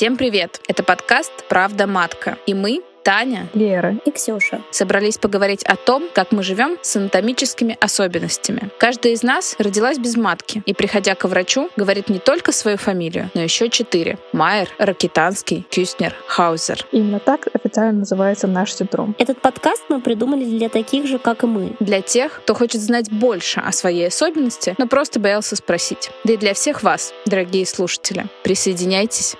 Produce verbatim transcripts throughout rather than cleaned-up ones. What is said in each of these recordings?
Всем привет! Это подкаст «Правда матка». И мы, Таня, Лера и Ксюша, собрались поговорить о том, как мы живем с анатомическими особенностями. Каждая из нас родилась без матки и, приходя к врачу, говорит не только свою фамилию, но еще четыре: Майер, Ракитанский, Кюстнер, Хаузер. Именно так официально называется наш синдром. Этот подкаст мы придумали для таких же, как и мы. Для тех, кто хочет знать больше о своей особенности, но просто боялся спросить. Да и для всех вас, дорогие слушатели. Присоединяйтесь.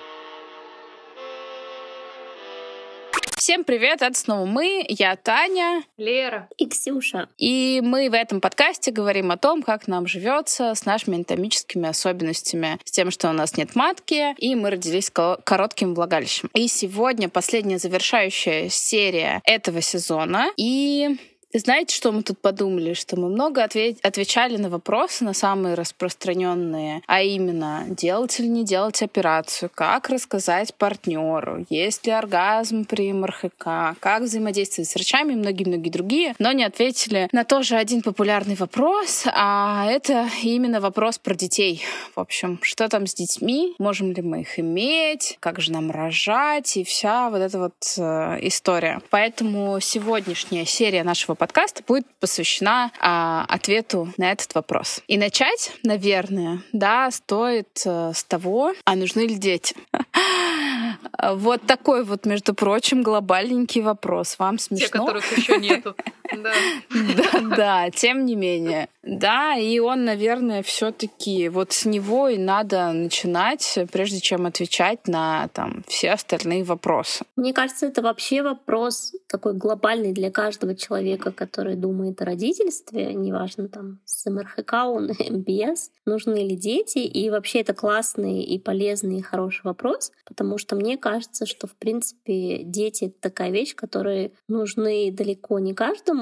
Всем привет, это снова мы, я Таня, Лера и Ксюша. И мы в этом подкасте говорим о том, как нам живется с нашими анатомическими особенностями, с тем, что у нас нет матки, и мы родились коротким влагалищем. И сегодня последняя завершающая серия этого сезона, и... Знаете, что мы тут подумали? Что мы много ответ- отвечали на вопросы, на самые распространенные, а именно, делать или не делать операцию, как рассказать партнеру, есть ли оргазм при эм эр ка ха, как взаимодействовать с врачами и многие-многие другие, но не ответили на тоже один популярный вопрос, а это именно вопрос про детей. В общем, что там с детьми, можем ли мы их иметь, как же нам рожать и вся вот эта вот э, история. Поэтому сегодняшняя серия нашего подкаста будет посвящена а, ответу на этот вопрос. И начать, наверное, да, стоит а, с того, а нужны ли дети? Вот такой вот, между прочим, глобальненький вопрос. Вам смешно? Те, которых еще нету. Да. да, да, тем не менее. Да, и он, наверное, все-таки вот с него и надо начинать, прежде чем отвечать на там все остальные вопросы. Мне кажется, это вообще вопрос такой глобальный для каждого человека, который думает о родительстве, неважно там с эм эр ха ха он, без, нужны ли дети, и вообще это классный и полезный и хороший вопрос, потому что мне кажется, что в принципе дети — это такая вещь, которые нужны далеко не каждому.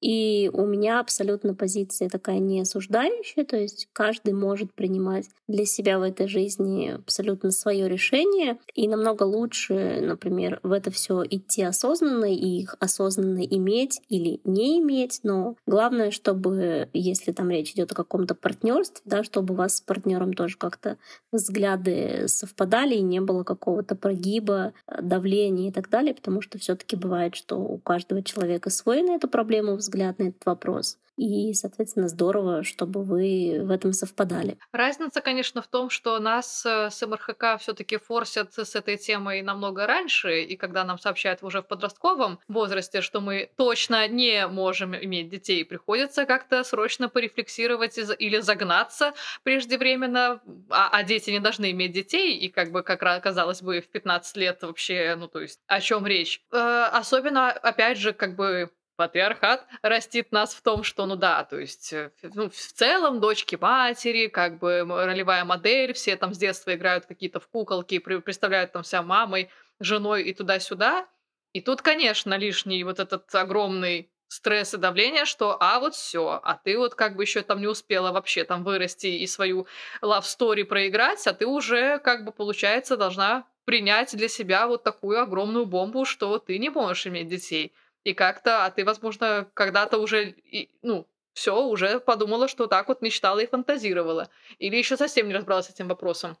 И у меня абсолютно позиция такая не осуждающая, то есть каждый может принимать для себя в этой жизни абсолютно свое решение, и намного лучше, например, в это все идти осознанно и их осознанно иметь или не иметь, но главное, чтобы, если там речь идет о каком-то партнерстве, да, чтобы у вас с партнером тоже как-то взгляды совпадали и не было какого-то прогиба, давления и так далее, потому что все-таки бывает, что у каждого человека свой на эту проблему взгляд. взгляд на этот вопрос. И, соответственно, здорово, чтобы вы в этом совпадали. Разница, конечно, в том, что нас с эм эр ха ха все-таки форсят с этой темой намного раньше, и когда нам сообщают уже в подростковом возрасте, что мы точно не можем иметь детей, приходится как-то срочно порефлексировать или загнаться преждевременно, а, а дети не должны иметь детей, и как бы, как казалось бы, в пятнадцать лет вообще, ну то есть, о чем речь. Э, особенно, опять же, как бы патриархат растит нас в том, что, ну да, то есть, ну, в целом дочки матери, как бы ролевая модель, все там с детства играют какие-то в куколки, представляют там себя мамой, женой и туда-сюда. И тут, конечно, лишний вот этот огромный стресс и давление, что а вот все, а ты вот как бы еще там не успела вообще там вырасти и свою love story проиграть, а ты уже как бы, получается, должна принять для себя вот такую огромную бомбу, что ты не можешь иметь детей. И как-то, а ты, возможно, когда-то уже, ну, все, уже подумала, что так вот мечтала и фантазировала. Или еще совсем не разбиралась с этим вопросом.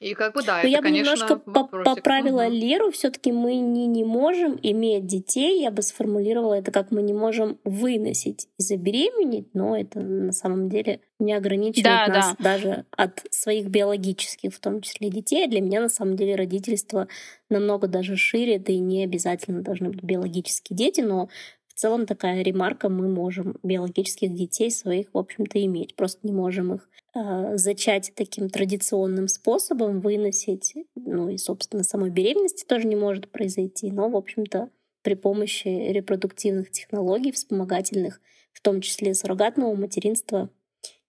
И как бы, да, но это, я бы конечно, немножко вопросик. Поправила угу. Леру, все-таки мы не, не можем иметь детей, я бы сформулировала это как мы не можем выносить и забеременеть, но это на самом деле не ограничивает да, нас да. даже от своих биологических, в том числе детей. Для меня на самом деле родительство намного даже шире, да и не обязательно должны быть биологические дети, но в целом такая ремарка, мы можем биологических детей своих, в общем-то, иметь, просто не можем их зачать таким традиционным способом, выносить, ну и, собственно, самой беременности тоже не может произойти, но, в общем-то, при помощи репродуктивных технологий, вспомогательных, в том числе суррогатного материнства,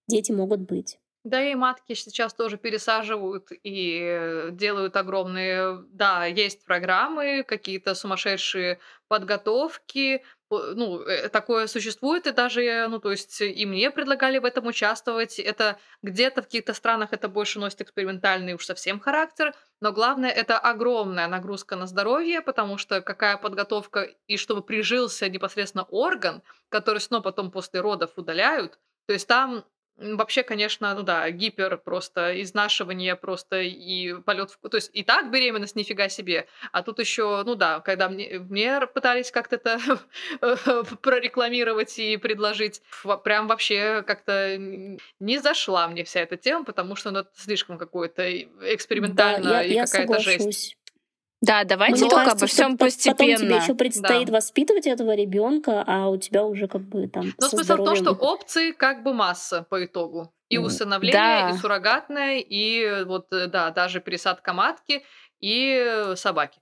дети могут быть. Да, и матки сейчас тоже пересаживают и делают огромные... Да, есть программы, какие-то сумасшедшие подготовки, ну, такое существует, и даже, ну, то есть и мне предлагали в этом участвовать. Это где-то в каких-то странах это больше носит экспериментальный уж совсем характер, но главное, это огромная нагрузка на здоровье, потому что какая подготовка, и чтобы прижился непосредственно орган, который снова потом после родов удаляют, то есть там Вообще, конечно, ну да, гипер просто, изнашивание просто и полет в... То есть и так беременность нифига себе, а тут еще, ну да, когда мне, мне пытались как-то это прорекламировать и предложить, прям вообще как-то не зашла мне вся эта тема, потому что ну, это слишком какое-то экспериментально да, я, и я какая-то соглашусь. Жесть. Да, давайте мне только кажется, обо всем постепенно. Потом тебе еще предстоит да. воспитывать этого ребенка, а у тебя уже как бы там. Но смысл здоровьем... в том, что опций как бы масса по итогу. И усыновление, да. и суррогатное, и вот да, даже пересадка матки и собаки.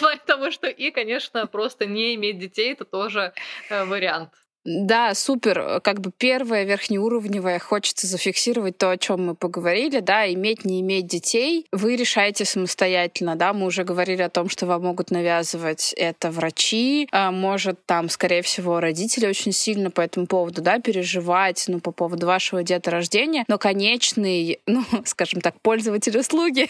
Потому что и, конечно, просто не иметь детей это тоже вариант. Да, супер. Как бы первое верхнеуровневое хочется зафиксировать то, о чем мы поговорили, да, иметь, не иметь детей. Вы решаете самостоятельно, да. Мы уже говорили о том, что вам могут навязывать это врачи, а может там, скорее всего, родители очень сильно по этому поводу, да, переживать, ну, по поводу вашего деторождения. Но конечный, ну, скажем так, пользователь услуги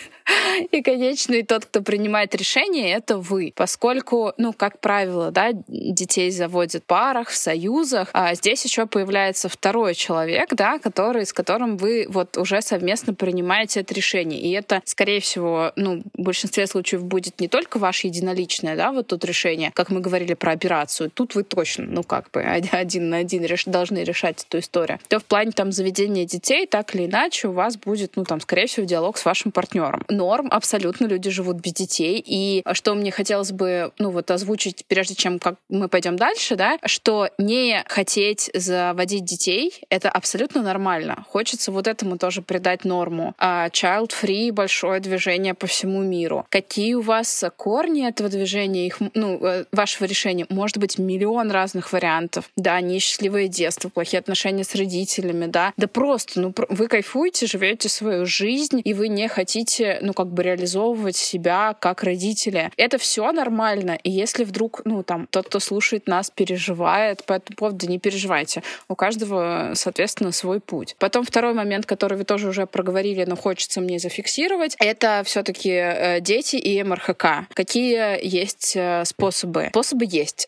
и конечный тот, кто принимает решение, это вы, поскольку, ну, как правило, да, детей заводят в парах, в союзах. А здесь еще появляется второй человек, да, который, с которым вы вот уже совместно принимаете это решение. И это, скорее всего, ну, в большинстве случаев будет не только ваше единоличное, да, вот тут решение, как мы говорили про операцию, тут вы точно, ну, как бы один на один реш... должны решать эту историю. То в плане там заведения детей, так или иначе, у вас будет, ну, там, скорее всего, диалог с вашим партнером. Норм, абсолютно, люди живут без детей. И что мне хотелось бы, ну, вот озвучить, прежде чем как мы пойдем дальше, да, что не хотеть заводить детей, это абсолютно нормально. Хочется вот этому тоже придать норму. Child-free — большое движение по всему миру. Какие у вас корни этого движения, их, ну, вашего решения? Может быть, миллион разных вариантов. Да, несчастливое детство, плохие отношения с родителями, да. Да просто, ну, вы кайфуете, живете свою жизнь, и вы не хотите, ну, как бы реализовывать себя как родители. Это все нормально. И если вдруг, ну, там, тот, кто слушает нас, переживает по этому поводу, не переживайте. У каждого, соответственно, свой путь. Потом второй момент, который вы тоже уже проговорили, но хочется мне зафиксировать, это все-таки дети и МРКХ. Какие есть способы? Способы есть.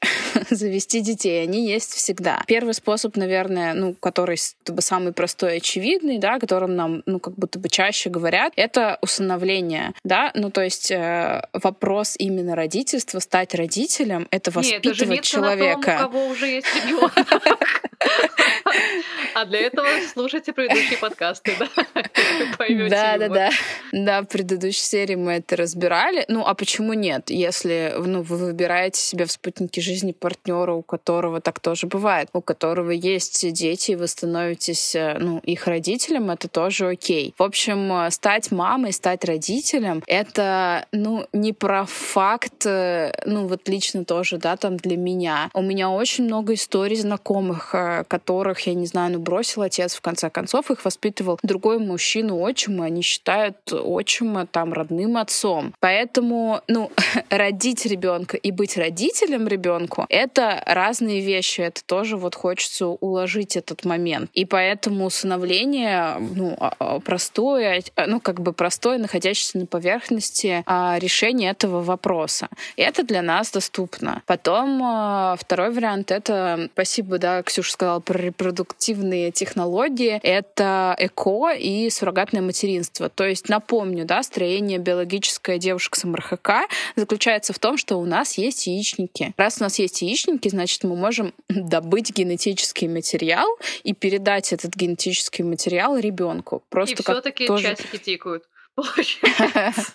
Завести детей. Они есть всегда. Первый способ, наверное, ну, который самый простой и очевидный, да, о котором нам, ну, как будто бы чаще говорят, это усыновление, да, ну, то есть вопрос именно родительства, стать родителем, это воспитывать Нет, это человека. Том, у кого уже есть ребенок. А для этого слушайте предыдущие подкасты, да? Поймёте да, его. да, да. Да, в предыдущей серии мы это разбирали. Ну, а почему нет? Если ну, вы выбираете себе в спутнике жизни партнера, у которого так тоже бывает, у которого есть дети, и вы становитесь ну, их родителем, это тоже окей. В общем, стать мамой, стать родителем, это, ну, не про факт, ну, вот лично тоже, да, там для меня. У меня очень много историй знакомых, которых, я не знаю, ну, бросил отец, в конце концов, их воспитывал другой мужчина, отчим, и они считают отчима там родным отцом. Поэтому, ну, родить ребенка и быть родителем ребенку — это разные вещи, это тоже вот хочется уложить этот момент. И поэтому усыновление, ну, простое, ну, как бы простое, находящееся на поверхности решение этого вопроса. И это для нас доступно. Потом второй вариант — это, спасибо, да, Ксюша сказала про репродуктивные технологии, это эко и суррогатное материнство. То есть, напомню, да, строение биологическое девушек с МРКХ заключается в том, что у нас есть яичники. Раз у нас есть яичники, значит, мы можем добыть генетический материал и передать этот генетический материал ребенку. Просто и все-таки тоже... часики тикают. Получается,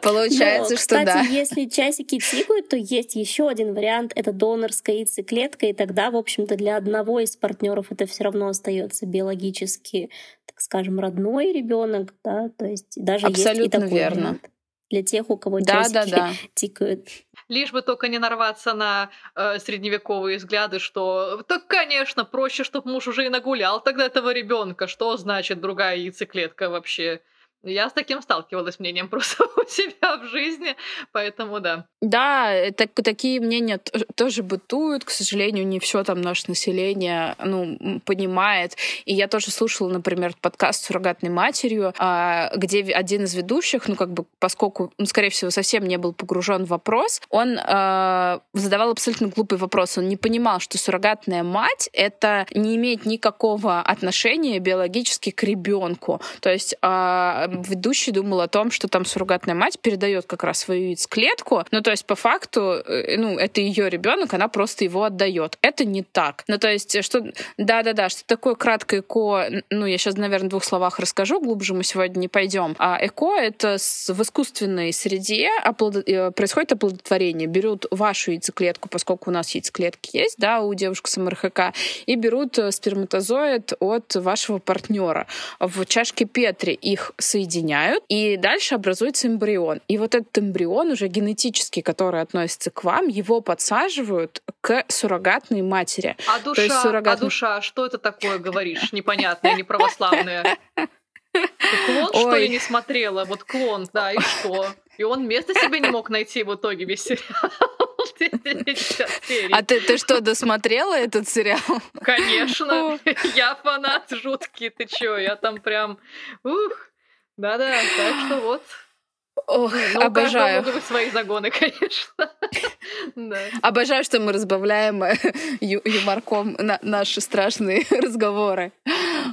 Получается что кстати, да. Кстати, если часики тикают, то есть еще один вариант — это донорская яйцеклетка, и тогда, в общем-то, для одного из партнеров это все равно остается биологически, так скажем, родной ребенок, да, то есть даже абсолютно есть и такой верно. Вариант для тех, у кого да, часики да, да. тикают. Лишь бы только не нарваться на э, средневековые взгляды, что так, конечно, проще, чтобы муж уже и нагулял тогда этого ребенка. Что значит другая яйцеклетка вообще? Я с таким сталкивалась мнением просто у себя в жизни, поэтому да. Да, так, такие мнения т- тоже бытуют, к сожалению, не все там наше население ну, понимает. И я тоже слушала, например, подкаст с суррогатной матерью, где один из ведущих, ну как бы, поскольку он, скорее всего, совсем не был погружен в вопрос, он э, задавал абсолютно глупый вопрос. Он не понимал, что суррогатная мать это не имеет никакого отношения биологически к ребенку. То есть э, ведущий думал о том, что там суррогатная мать передает как раз свою яйцеклетку. Ну, то есть, по факту, ну, это ее ребенок, она просто его отдает. Это не так. Ну, то есть, что да-да-да, что такое краткое эко, ну, я сейчас, наверное, в двух словах расскажу, глубже мы сегодня не пойдем. А эко — это в искусственной среде оплод... происходит оплодотворение. Берут вашу яйцеклетку, поскольку у нас яйцеклетки есть, да, у девушек с МРКХ, и берут сперматозоид от вашего партнера. В чашке Петри их соединяют, и дальше образуется эмбрион. И вот этот эмбрион уже генетически, который относится к вам, его подсаживают к суррогатной матери. А душа, То есть суррогатная... а душа, что это такое, говоришь, непонятное, неправославное? Клон, Ой. Что я не смотрела? Вот клон, да, и что? И он места себе не мог найти в итоге весь сериал. А ты, ты что, досмотрела этот сериал? Конечно, я фанат жуткий, ты чё, я там прям... ух. Да-да, так что вот. Ох, ну, обожаю. У каждого могут быть свои загоны, конечно. Да. Обожаю, что мы разбавляем ю- юморком на- наши страшные разговоры.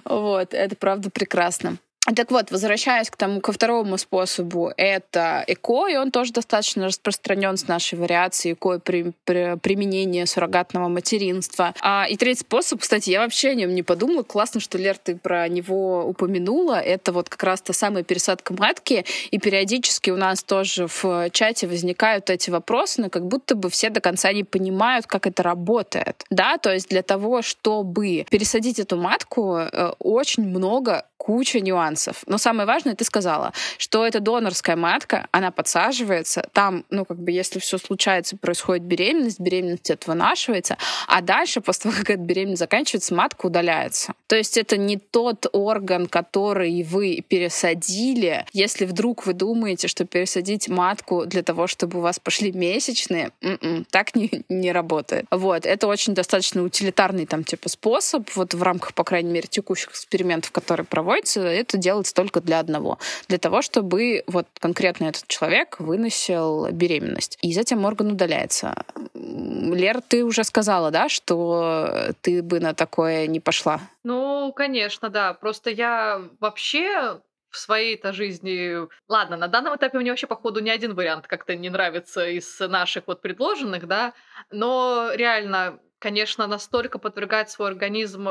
Вот, это правда прекрасно. Так вот, возвращаясь к тому, ко второму способу, это эко, и он тоже достаточно распространен с нашей вариацией эко при, при, применения суррогатного материнства. А, и третий способ, кстати, я вообще о нем не подумала. Классно, что, Лер, ты про него упомянула. Это вот как раз та самая пересадка матки, и периодически у нас тоже в чате возникают эти вопросы, но как будто бы все до конца не понимают, как это работает. Да, то есть для того, чтобы пересадить эту матку, очень много, куча нюансов. Но самое важное, ты сказала, что это донорская матка, она подсаживается, там, ну, как бы, если все случается, происходит беременность, беременность от вынашивается, а дальше, после того, как эта беременность заканчивается, матка удаляется. То есть это не тот орган, который вы пересадили. Если вдруг вы думаете, что пересадить матку для того, чтобы у вас пошли месячные, м-м, так не, не работает. Вот. Это очень достаточно утилитарный там, типа, способ. Вот в рамках, по крайней мере, текущих экспериментов, которые проводятся, это делается только для одного. Для того, чтобы вот конкретно этот человек выносил беременность. И затем орган удаляется. Лер, ты уже сказала, да, что ты бы на такое не пошла? Ну, конечно, да. Просто я вообще... в своей-то жизни... Ладно, на данном этапе мне вообще, походу, ни один вариант как-то не нравится из наших вот предложенных, да, но реально, конечно, настолько подвергать свой организм...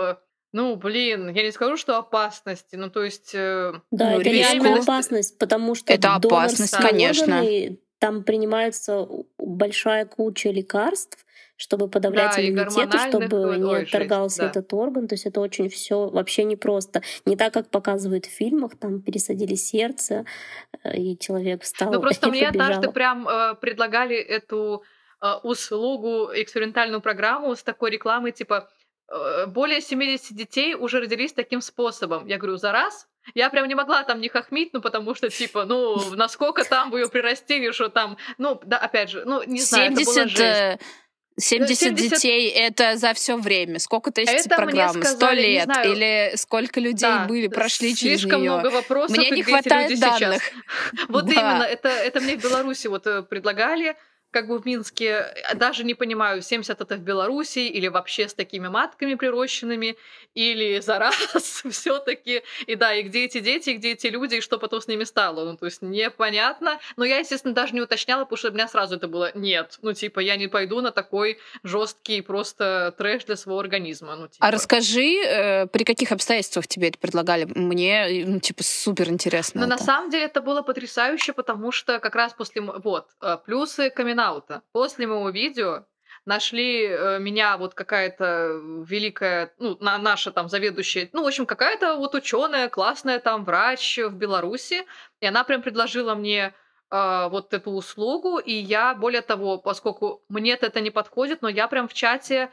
Ну, блин, я не скажу, что опасности, ну, то есть... Да, ну, это реально опасность, потому что... Это опасность, конечно. Органы, там принимается большая куча лекарств, чтобы подавлять да, иммунитет, чтобы не отторгался да. этот орган. То есть это очень все вообще непросто. Не так, как показывают в фильмах, там пересадили сердце, и человек встал. Ну просто мне побежал. Однажды прям э, предлагали эту э, услугу, экспериментальную программу с такой рекламой, типа э, более семьдесят детей уже родились таким способом. Я говорю, за раз? Я прям не могла там не хохмить, ну, потому что, типа, ну, насколько там вы ее прирастили, что там, ну, да, опять же, ну, не знаю, это была жесть. семьдесят, семьдесят детей — это за все время. Сколько тысяч программ? сто лет? Знаю, или сколько людей да, были, прошли через неё? Слишком много вопросов, мне не хватает данных. Сейчас. Вот да. именно, это, это мне в Беларуси вот предлагали, как бы в Минске, даже не понимаю, семьдесят это в Беларуси или вообще с такими матками прирощенными, или за раз всё-таки. И да, и где эти дети, и где эти люди, и что потом с ними стало. Ну, то есть непонятно. Но я, естественно, даже не уточняла, потому что у меня сразу это было нет. Ну, типа, я не пойду на такой жесткий просто трэш для своего организма. Ну, типа. А расскажи, при каких обстоятельствах тебе это предлагали? Мне, ну, типа, суперинтересно. Ну, на самом деле это было потрясающе, потому что как раз после... Вот, плюсы камин после моего видео нашли меня вот какая-то великая, ну, наша там заведующая, ну, в общем, какая-то вот ученая, классная там врач в Беларуси, и она прям предложила мне э, вот эту услугу, и я, более того, поскольку мне-то это не подходит, но я прям в чате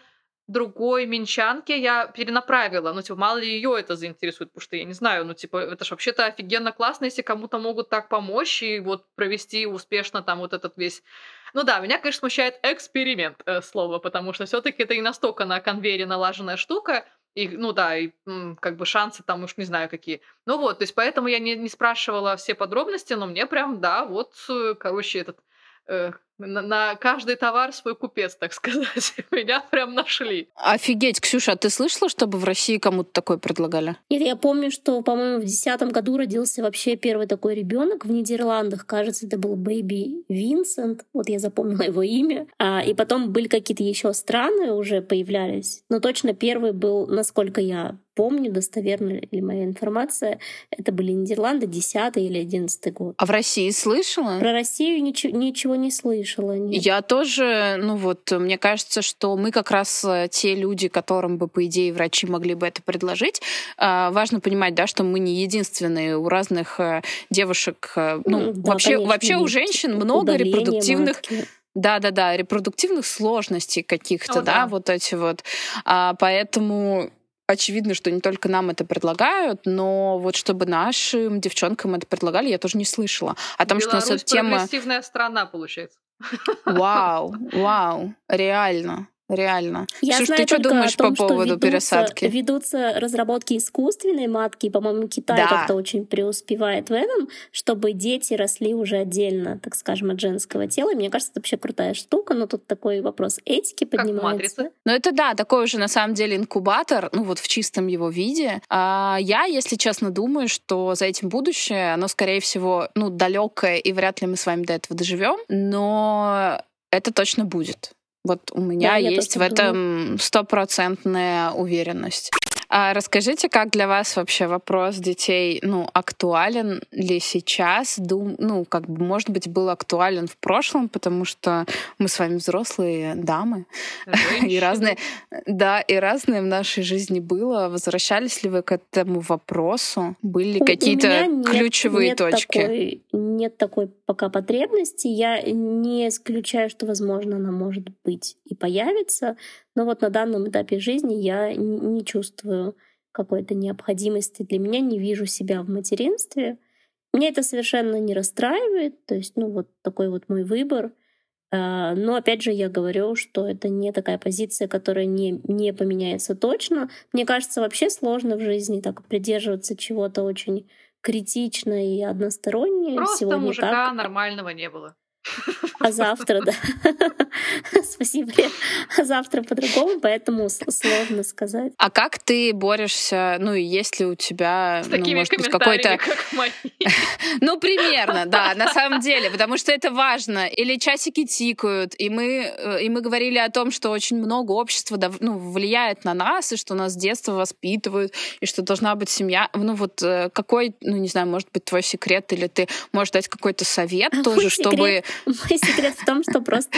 другой минчанке я перенаправила. Ну, типа, мало ли ее это заинтересует, потому что я не знаю, ну, типа, это ж вообще-то офигенно классно, если кому-то могут так помочь и вот провести успешно там вот этот весь... Ну да, меня, конечно, смущает эксперимент э, слово, потому что все-таки это не настолько на конвейере налаженная штука, и, ну да, и как бы шансы там уж не знаю какие. Ну вот, то есть поэтому я не, не спрашивала все подробности, но мне прям, да, вот, короче, этот... Э, На, на каждый товар свой купец, так сказать. Меня прям нашли. Офигеть, Ксюша, а ты слышала, чтобы в России кому-то такое предлагали? Нет, я помню, что, по-моему, в две тысячи десятом году родился вообще первый такой ребенок в Нидерландах. Кажется, это был Бэби Винсент. Вот я запомнила его имя. А, и потом были какие-то еще страны уже появлялись. Но точно первый был, насколько я помню, достоверна ли моя информация, это были Нидерланды, десятый или одиннадцатый год. А в России слышала? Про Россию ничего, ничего не слышала. Нет. Я тоже, ну вот, мне кажется, что мы как раз те люди, которым бы, по идее, врачи могли бы это предложить. А, важно понимать, да, что мы не единственные. У разных девушек, ну, да, вообще, конечно, вообще у женщин много репродуктивных... Матки. Да-да-да, репродуктивных сложностей каких-то, О, да, да, вот эти вот. А, поэтому... Очевидно, что не только нам это предлагают, но вот чтобы нашим девчонкам это предлагали, я тоже не слышала. А там, Беларусь, что у нас эта тема... прогрессивная страна, получается. Вау, вау, реально. Реально. Я Ксюш, знаю, ты что думаешь том, по поводу ведутся, пересадки? Ведутся разработки искусственной матки, и, по-моему, Китай да. как-то очень преуспевает в этом, чтобы дети росли уже отдельно, так скажем, от женского тела. И мне кажется, это вообще крутая штука, но тут такой вопрос этики как поднимается. Матрица. Ну это да, такой уже на самом деле инкубатор, ну вот в чистом его виде. А я, если честно, думаю, что за этим будущее, оно, скорее всего, ну далекое, и вряд ли мы с вами до этого доживем, но это точно будет. Вот у меня да, есть в этом стопроцентная уверенность. А расскажите, как для вас вообще вопрос детей, ну, актуален ли сейчас? Дум, ну, как бы, может быть, был актуален в прошлом, потому что мы с вами взрослые дамы. И разные, да, и разные в нашей жизни было. Возвращались ли вы к этому вопросу? Были ли какие-то ключевые точки? Нет такой пока потребности. Я не исключаю, что, возможно, она может быть и появится. Но вот на данном этапе жизни я не чувствую какой-то необходимости для меня, не вижу себя в материнстве. Меня это совершенно не расстраивает, то есть, ну, вот такой вот мой выбор. Но, опять же, я говорю, что это не такая позиция, которая не, не поменяется точно. Мне кажется, вообще сложно в жизни так придерживаться чего-то очень критично и односторонне. Просто сегодня мужика так нормального не было. А завтра, да. Спасибо. А завтра по-другому, поэтому сложно сказать. А как ты борешься, ну и есть ли у тебя, ну, может быть, какой-то... Ну, примерно, да, на самом деле, потому что это важно. Или часики тикают, и мы, и мы говорили о том, что очень много общества, ну, влияет на нас, и что нас с детства воспитывают, и что должна быть семья. Ну вот какой, ну не знаю, может быть, твой секрет, или ты можешь дать какой-то совет тоже, чтобы... Мой секрет в том, что просто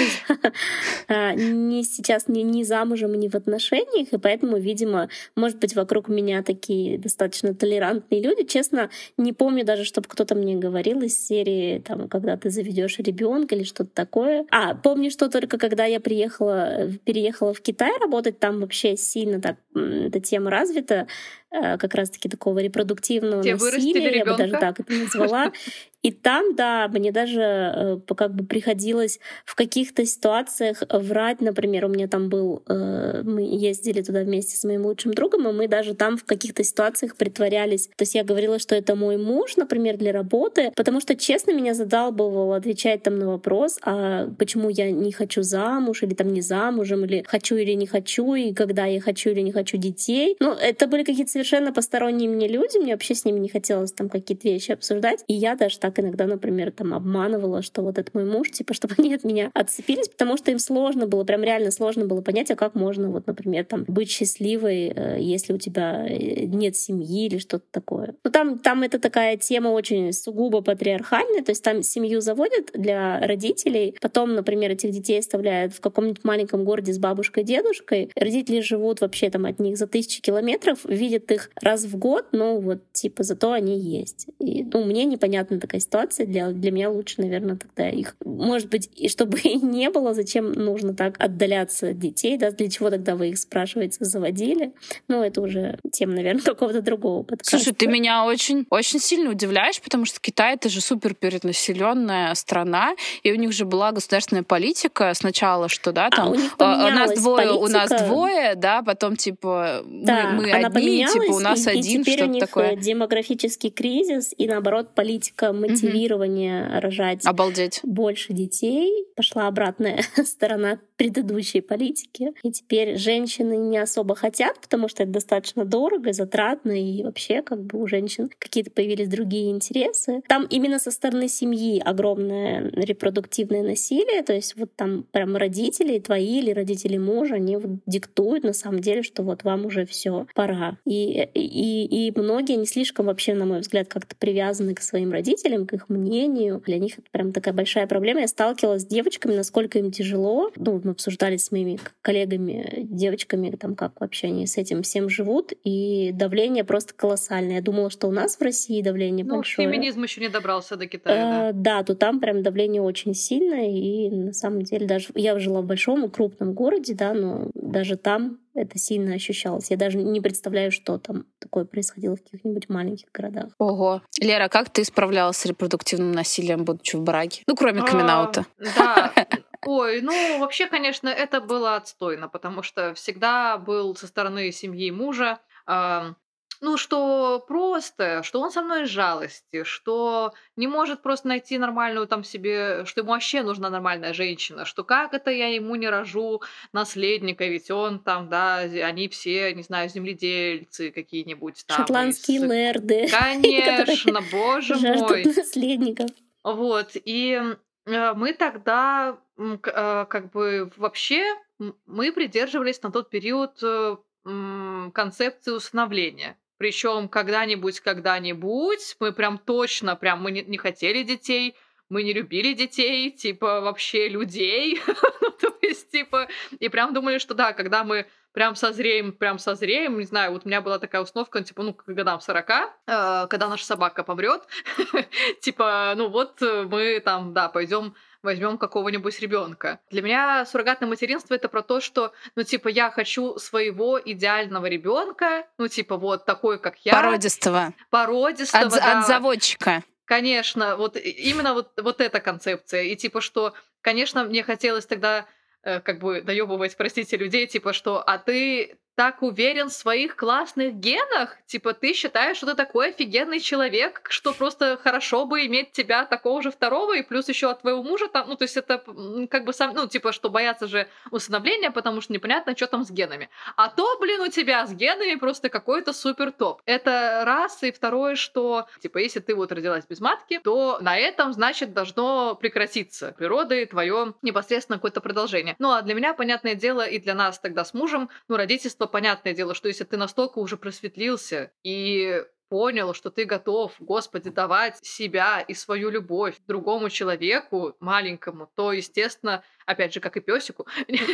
я не сейчас не, не замужем, не в отношениях, и поэтому, видимо, может быть, вокруг меня такие достаточно толерантные люди. Честно, не помню даже, чтобы кто-то мне говорил из серии, там, когда ты заведешь ребенка или что-то такое. А, помню, что только когда я приехала, переехала в Китай работать, там вообще сильно так эта тема развита, как раз-таки такого репродуктивного Тебе насилия, я бы даже так это назвала. И там, да, мне даже как бы приходилось в каких-то ситуациях врать. Например, у меня там был... Мы ездили туда вместе с моим лучшим другом, и мы даже там в каких-то ситуациях притворялись. То есть я говорила, что это мой муж, например, для работы, потому что, честно, меня задалбывало отвечать там на вопрос, а почему я не хочу замуж, или там не замужем, или хочу или не хочу, и когда я хочу или не хочу детей. Ну, это были какие-то совершенно посторонние мне люди, мне вообще с ними не хотелось там какие-то вещи обсуждать. И я даже так иногда, например, там обманывала, что вот это мой муж, типа, чтобы они от меня отцепились, потому что им сложно было, прям реально сложно было понять, а как можно, вот, например, там, быть счастливой, если у тебя нет семьи или что-то такое. Ну, там, там это такая тема очень сугубо патриархальная, то есть там семью заводят для родителей, потом, например, этих детей оставляют в каком-нибудь маленьком городе с бабушкой, дедушкой, родители живут вообще там от них за тысячи километров, видят их раз в год, но вот, типа, зато они есть. И, ну, мне непонятна такая этой ситуации для, для меня лучше, наверное, тогда их, может быть, и чтобы и не было, зачем нужно так отдаляться от детей, да, для чего тогда вы их, спрашиваете, заводили? Ну, это уже тема, наверное, какого-то другого подкаста. Слушай, ты меня очень, очень сильно удивляешь, потому что Китай — это же суперперенаселенная страна, и у них же была государственная политика сначала, что, да, там, а у, них поменялась у нас двое, политика. у нас двое, да, потом, типа, да, мы, мы одни, типа, у нас и, один, и теперь что-то у них такое. Демографический кризис, и, наоборот, политика мотивирования угу. рожать Обалдеть. больше детей. Пошла обратная сторона предыдущей политики, и теперь женщины не особо хотят, потому что это достаточно дорого, затратно, и вообще как бы у женщин какие-то появились другие интересы. Там именно со стороны семьи огромное репродуктивное насилие, то есть вот там прям родители твои или родители мужа, они вот диктуют на самом деле, что вот вам уже все пора. И, и, и многие не слишком вообще, на мой взгляд, как-то привязаны к своим родителям, к их мнению. Для них это прям такая большая проблема. Я сталкивалась с девочками, насколько им тяжело, ну, обсуждали с моими коллегами, девочками, там, как вообще они с этим всем живут, и давление просто колоссальное. Я думала, что у нас в России давление ну, большое. Ну, феминизм еще не добрался до Китая, э, да? Да, то там прям давление очень сильное, и на самом деле даже... Я жила в большом и крупном городе, да, но даже там это сильно ощущалось. Я даже не представляю, что там такое происходило в каких-нибудь маленьких городах. Ого. Лера, как ты справлялась с репродуктивным насилием, будучи в браке? Ну, кроме камин-аута. Да. Ой, ну вообще, конечно, это было отстойно, потому что всегда был со стороны семьи мужа, э, ну что просто, что он со мной из жалости, что не может просто найти нормальную там себе, что ему вообще нужна нормальная женщина, что как это я ему не рожу наследника, ведь он там, да, они все, не знаю, земледельцы какие-нибудь там. Шотландские из... лэрды. Конечно, боже мой. Жаждут наследников. Вот, и... Мы тогда, как бы, вообще, мы придерживались на тот период концепции усыновления. Причем когда-нибудь, когда-нибудь, мы прям точно, прям мы не хотели детей, мы не любили детей, типа, вообще людей. Ну, то есть, типа, и прям думали, что да, когда мы прям созреем, прям созреем, не знаю, вот у меня была такая установка, типа, ну, к годам сорока, э, когда наша собака помрет, типа, ну вот мы там, да, пойдем возьмем какого-нибудь ребенка. Для меня суррогатное материнство — это про то, что, ну, типа, я хочу своего идеального ребенка, ну, типа, вот такой, как я. Породистого. Породистого, от, да. От заводчика. Конечно, вот именно вот, вот эта концепция. И типа, что, конечно, мне хотелось тогда как бы доёбывать, простите, людей, типа, что «а ты так уверен в своих классных генах? Типа, ты считаешь, что ты такой офигенный человек, что просто хорошо бы иметь тебя такого же второго, и плюс еще от твоего мужа там...» Ну, то есть это как бы сам... Ну, типа, что боятся же усыновления, потому что непонятно, что там с генами. А то, блин, у тебя с генами просто какой-то супер топ. Это раз. И второе, что, типа, если ты вот родилась без матки, то на этом, значит, должно прекратиться природы твое непосредственно какое-то продолжение. Ну, а для меня, понятное дело, и для нас тогда с мужем, ну, родительство, понятное дело, что если ты настолько уже просветлился и понял, что ты готов, Господи, давать себя и свою любовь другому человеку, маленькому, то, естественно, опять же, как и пёсику,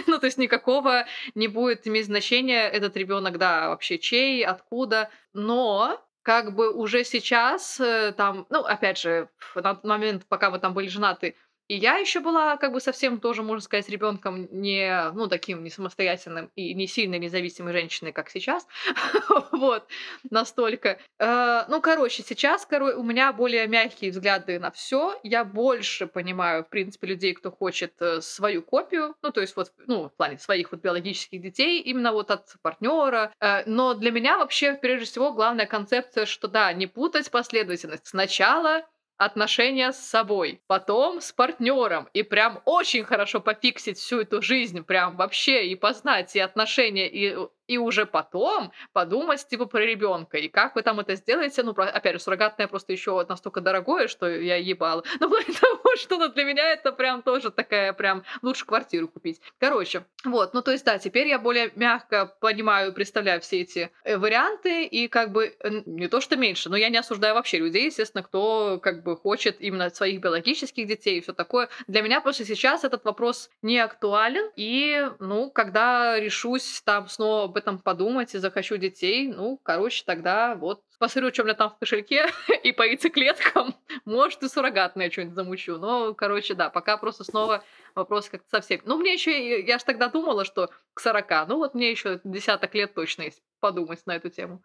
ну, то есть никакого не будет иметь значения этот ребенок, да, вообще чей, откуда, но... как бы уже сейчас там, ну, опять же, на момент, пока мы там были женаты, и я еще была, как бы, совсем тоже, можно сказать, ребенком не, ну, таким не самостоятельным и не сильно независимой женщиной, как сейчас. Вот, настолько. Ну, короче, сейчас у меня более мягкие взгляды на все. Я больше понимаю, в принципе, людей, кто хочет свою копию, ну, то есть вот, ну, в плане своих вот биологических детей, именно вот от партнера. Но для меня вообще, прежде всего, главная концепция, что, да, не путать последовательность. Сначала отношения с собой, потом с партнером, и прям очень хорошо пофиксить всю эту жизнь, прям вообще, и познать и отношения, и, и уже потом подумать, типа, про ребенка, и как вы там это сделаете, ну, про, опять же, суррогатное просто еще настолько дорогое, что я ебала, но вплоть до того, что, ну, для меня это прям тоже такая, прям, лучше квартиру купить. Короче, вот, ну, то есть, да, теперь я более мягко понимаю, представляю все эти варианты, и как бы, не то что меньше, но я не осуждаю вообще людей, естественно, кто, как бы, хочет именно своих биологических детей и все такое. Для меня просто сейчас этот вопрос не актуален, и, ну, когда решусь там снова об этом подумать и захочу детей, ну, короче, тогда вот посмотрю, что у меня там в кошельке, и по яйцеклеткам, может, и суррогатное что-нибудь замучу. Но, короче, да, пока просто снова вопрос как-то совсем. Ну, мне еще, я же тогда думала, что к сорока, ну, вот мне еще десяток лет точно есть подумать на эту тему.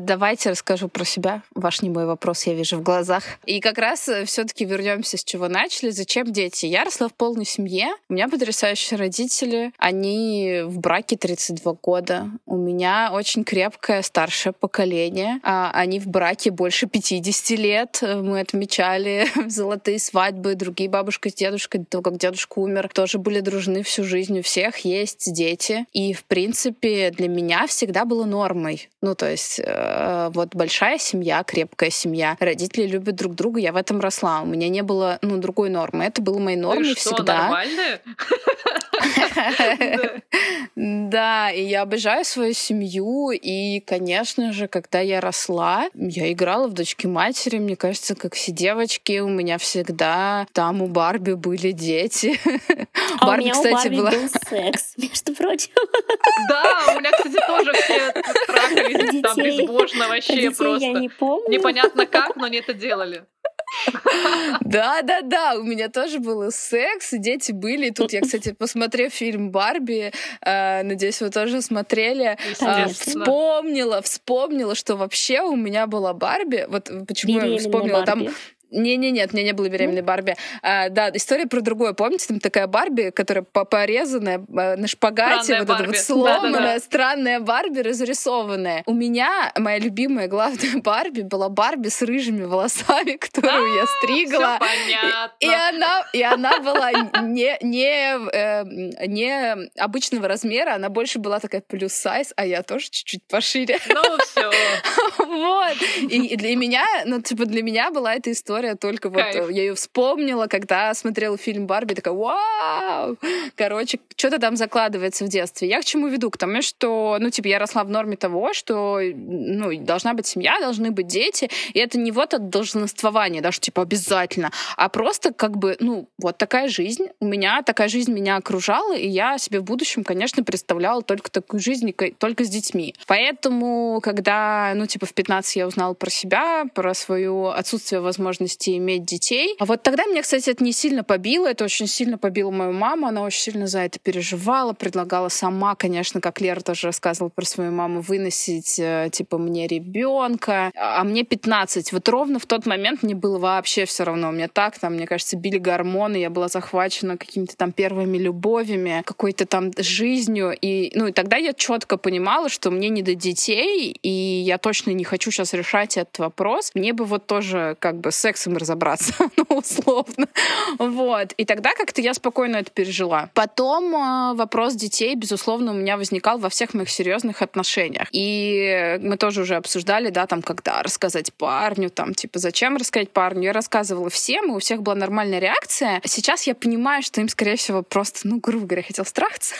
Давайте расскажу про себя. Ваш немой вопрос я вижу в глазах. И как раз все-таки вернемся, с чего начали. Зачем дети? Я росла в полной семье. У меня потрясающие родители. Они в браке тридцать два года. У меня очень крепкое старшее поколение. Они в браке больше пятьдесят лет. Мы отмечали золотые свадьбы. Другие бабушка с дедушкой, до того, как дедушка умер, тоже были дружны всю жизнь. У всех есть дети. И, в принципе, для меня всегда было нормой. Ну, то есть вот большая семья, крепкая семья, родители любят друг друга, я в этом росла. У меня не было, ну, другой нормы. Это было моей нормой всегда. Да, и я обожаю свою семью, и, конечно же, когда я росла, я играла в дочки-матери, мне кажется, как все девочки, у меня всегда там у Барби были дети. А Барби, у меня кстати, у Барби была... был секс, между прочим. Да, у меня, кстати, тоже все трахались там безбожно вообще просто. Непонятно как, но они это делали. Да-да-да, у меня тоже был секс, и дети были. И тут я, кстати, посмотрев фильм «Барби», э, надеюсь, вы тоже смотрели, э, вспомнила, вспомнила, что вообще у меня была Барби. Вот почему Беременная я вспомнила Барби. Там... Не-не-нет, у меня не было беременной Барби. А, да, история про другое. Помните, там такая Барби, которая порезанная на шпагате, странная вот Барби. Эта вот сломанная, да, да, да. Странная Барби, разрисованная. У меня моя любимая главная Барби была Барби с рыжими волосами, которую я стригла. И, и, она, и она была не, не, э, не обычного размера, она больше была такая плюс-сайз, а я тоже чуть-чуть пошире. Ну все. Вот. И для меня, ну типа для меня была эта история только Кайф. Вот я ее вспомнила, когда смотрела фильм «Барби», такая вау! Короче, что-то там закладывается в детстве. Я к чему веду? К тому, что, ну, типа, я росла в норме того, что, ну, должна быть семья, должны быть дети, и это не вот это долженствование, даже, типа, обязательно, а просто, как бы, ну, вот такая жизнь у меня, такая жизнь меня окружала, и я себе в будущем, конечно, представляла только такую жизнь, только с детьми. Поэтому, когда, ну, типа, в пятнадцать я узнала про себя, про свое отсутствие возможности иметь детей. А вот тогда меня, кстати, это не сильно побило, это очень сильно побила мою маму, она очень сильно за это переживала, предлагала сама, конечно, как Лера тоже рассказывала про свою маму, выносить, типа, мне ребенка, а мне пятнадцать. Вот ровно в тот момент мне было вообще все равно. У меня так, там, мне кажется, били гормоны, я была захвачена какими-то там первыми любовями, какой-то там жизнью, и, ну, и тогда я четко понимала, что мне не до детей, и я точно не хочу сейчас решать этот вопрос. Мне бы вот тоже, как бы, секс сексом разобраться, ну, условно. Вот. И тогда как-то я спокойно это пережила. Потом вопрос детей, безусловно, у меня возникал во всех моих серьезных отношениях. И мы тоже уже обсуждали, да, там, когда рассказать парню, там, типа, зачем рассказать парню. Я рассказывала всем, и у всех была нормальная реакция. Сейчас я понимаю, что им, скорее всего, просто, ну, грубо говоря, хотел страхаться.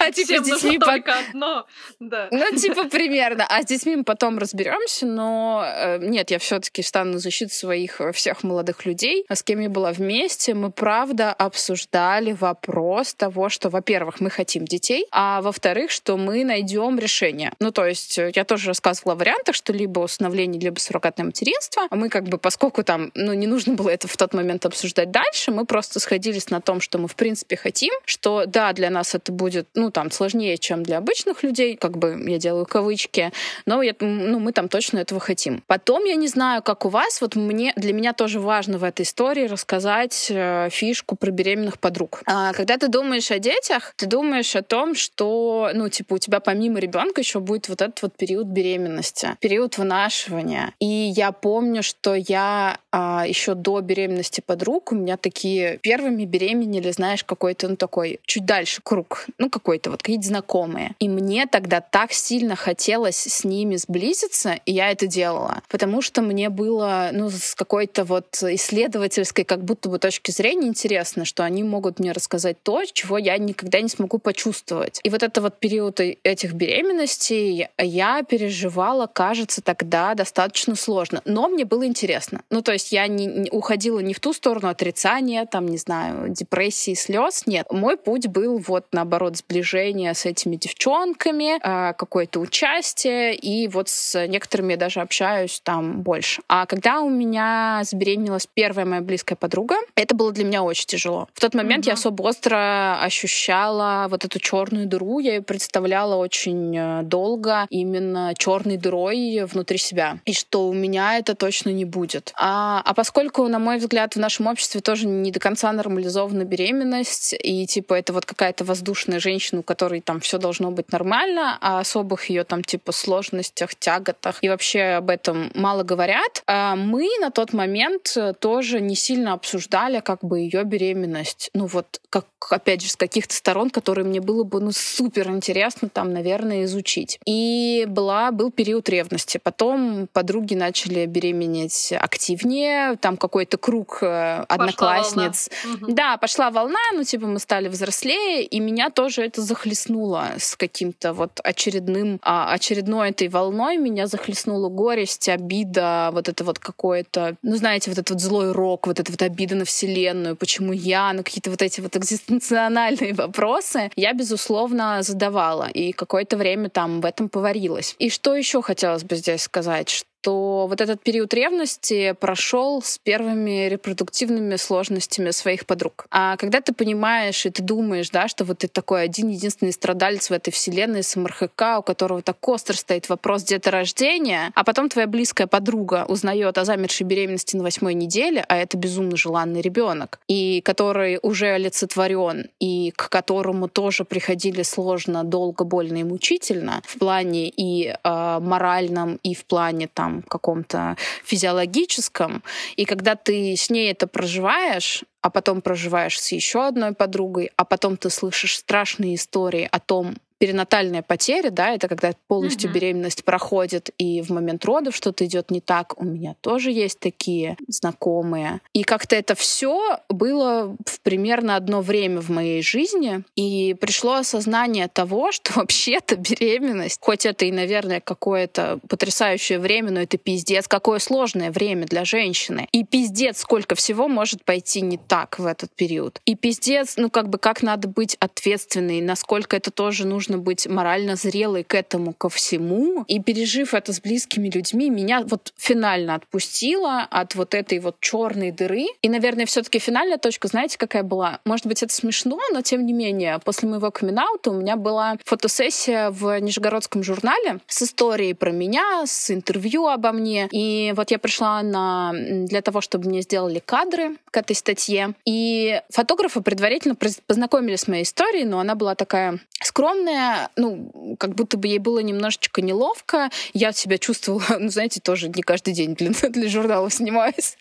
А типа с детьми только одно. Ну, типа, примерно. А с детьми мы потом разберемся, но нет, я все-таки встану на защиту своих всех молодых людей, с кем я была вместе. Мы, правда, обсуждали вопрос того, что, во-первых, мы хотим детей, а во-вторых, что мы найдем решение. Ну, то есть, я тоже рассказывала о вариантах, что либо усыновление, либо суррогатное материнство. А мы, как бы, поскольку там, ну, не нужно было это в тот момент обсуждать дальше, мы просто сходились на том, что мы, в принципе, хотим, что, да, для нас это будет, ну, там, сложнее, чем для обычных людей, как бы я делаю кавычки, но я, ну, мы там точно этого хотим. Потом, я не знаю, как у вас, вот мне, для меня тоже важно в этой истории рассказать э, фишку про беременных подруг. А, когда ты думаешь о детях, ты думаешь о том, что, ну, типа, у тебя помимо ребенка еще будет вот этот вот период беременности, период вынашивания. И я помню, что я э, еще до беременности подруг, у меня такие первыми беременели, знаешь, какой-то, ну, такой, чуть дальше круг, ну, какой-то вот, какие-то знакомые. И мне тогда так сильно хотелось с ними сблизиться, и я это делала. Потому что мне было, ну, с какой-то вот исследовательской, как будто бы точки зрения интересно, что они могут мне рассказать то, чего я никогда не смогу почувствовать. И вот это вот период этих беременностей я переживала, кажется, тогда достаточно сложно. Но мне было интересно. Ну, то есть я не, не уходила не в ту сторону отрицания, там, не знаю, депрессии, слез, нет. Мой путь был вот вот наоборот сближение с этими девчонками, какое-то участие, и вот с некоторыми я даже общаюсь там больше. А когда у меня забеременелась первая моя близкая подруга, это было для меня очень тяжело. В тот момент mm-hmm. я особо остро ощущала вот эту черную дыру, я ее представляла очень долго именно черной дырой внутри себя, и что у меня это точно не будет. А, а поскольку, на мой взгляд, в нашем обществе тоже не до конца нормализована беременность, и типа это вот какая-то воздушная женщина, у которой там все должно быть нормально, а особых ее там типа сложностях, тяготах и вообще об этом мало говорят, а мы на тот момент тоже не сильно обсуждали как бы ее беременность. Ну вот, как, опять же, с каких-то сторон, которые мне было бы ну супер интересно там, наверное, изучить. И была, был период ревности. Потом подруги начали беременеть активнее, там какой-то круг одноклассниц. Пошла волна. Угу. Да, пошла волна, ну типа мы стали взрослее, и меня тоже это захлестнуло с каким-то вот очередным, очередной этой волной. Меня захлестнула горесть, обида, вот это вот какое-то, ну знаете, вот этот вот злой рок, вот эта вот обида на вселенную, почему я, ну какие-то вот эти вот экзистенциональные вопросы я, безусловно, задавала. И какое-то время там в этом поварилась. И что еще хотелось бы здесь сказать, что то вот этот период ревности прошел с первыми репродуктивными сложностями своих подруг. А когда ты понимаешь и ты думаешь, да, что вот ты такой один-единственный страдалец в этой вселенной с МРКХ, у которого так остро стоит вопрос деторождения, а потом твоя близкая подруга узнает о замершей беременности на восьмой неделе, а это безумно желанный ребенок, и который уже олицетворен, и к которому тоже приходили сложно, долго, больно и мучительно в плане и э, моральном, и в плане там каком-то физиологическом. И когда ты с ней это проживаешь, а потом проживаешь с еще одной подругой, а потом ты слышишь страшные истории о том, перинатальная потеря, да, это когда полностью uh-huh. беременность проходит, и в момент родов что-то идет не так. У меня тоже есть такие знакомые. И как-то это все было в примерно одно время в моей жизни, и пришло осознание того, что вообще-то беременность, хоть это и, наверное, какое-то потрясающее время, но это пиздец, какое сложное время для женщины. И пиздец, сколько всего может пойти не так в этот период. И пиздец, ну как бы как надо быть ответственной, насколько это тоже нужно нужно быть морально зрелой к этому, ко всему. И пережив это с близкими людьми, меня вот финально отпустило от вот этой вот черной дыры. И, наверное, все-таки финальная точка, знаете, какая была? Может быть, это смешно, но тем не менее, после моего камин-аута у меня была фотосессия в Нижегородском журнале с историей про меня, с интервью обо мне. И вот я пришла на... для того, чтобы мне сделали кадры к этой статье. И фотографы предварительно познакомились с моей историей, но она была такая скромная, ну, как будто бы ей было немножечко неловко. Я себя чувствовала, ну, знаете, тоже не каждый день для, для журналов снимаюсь.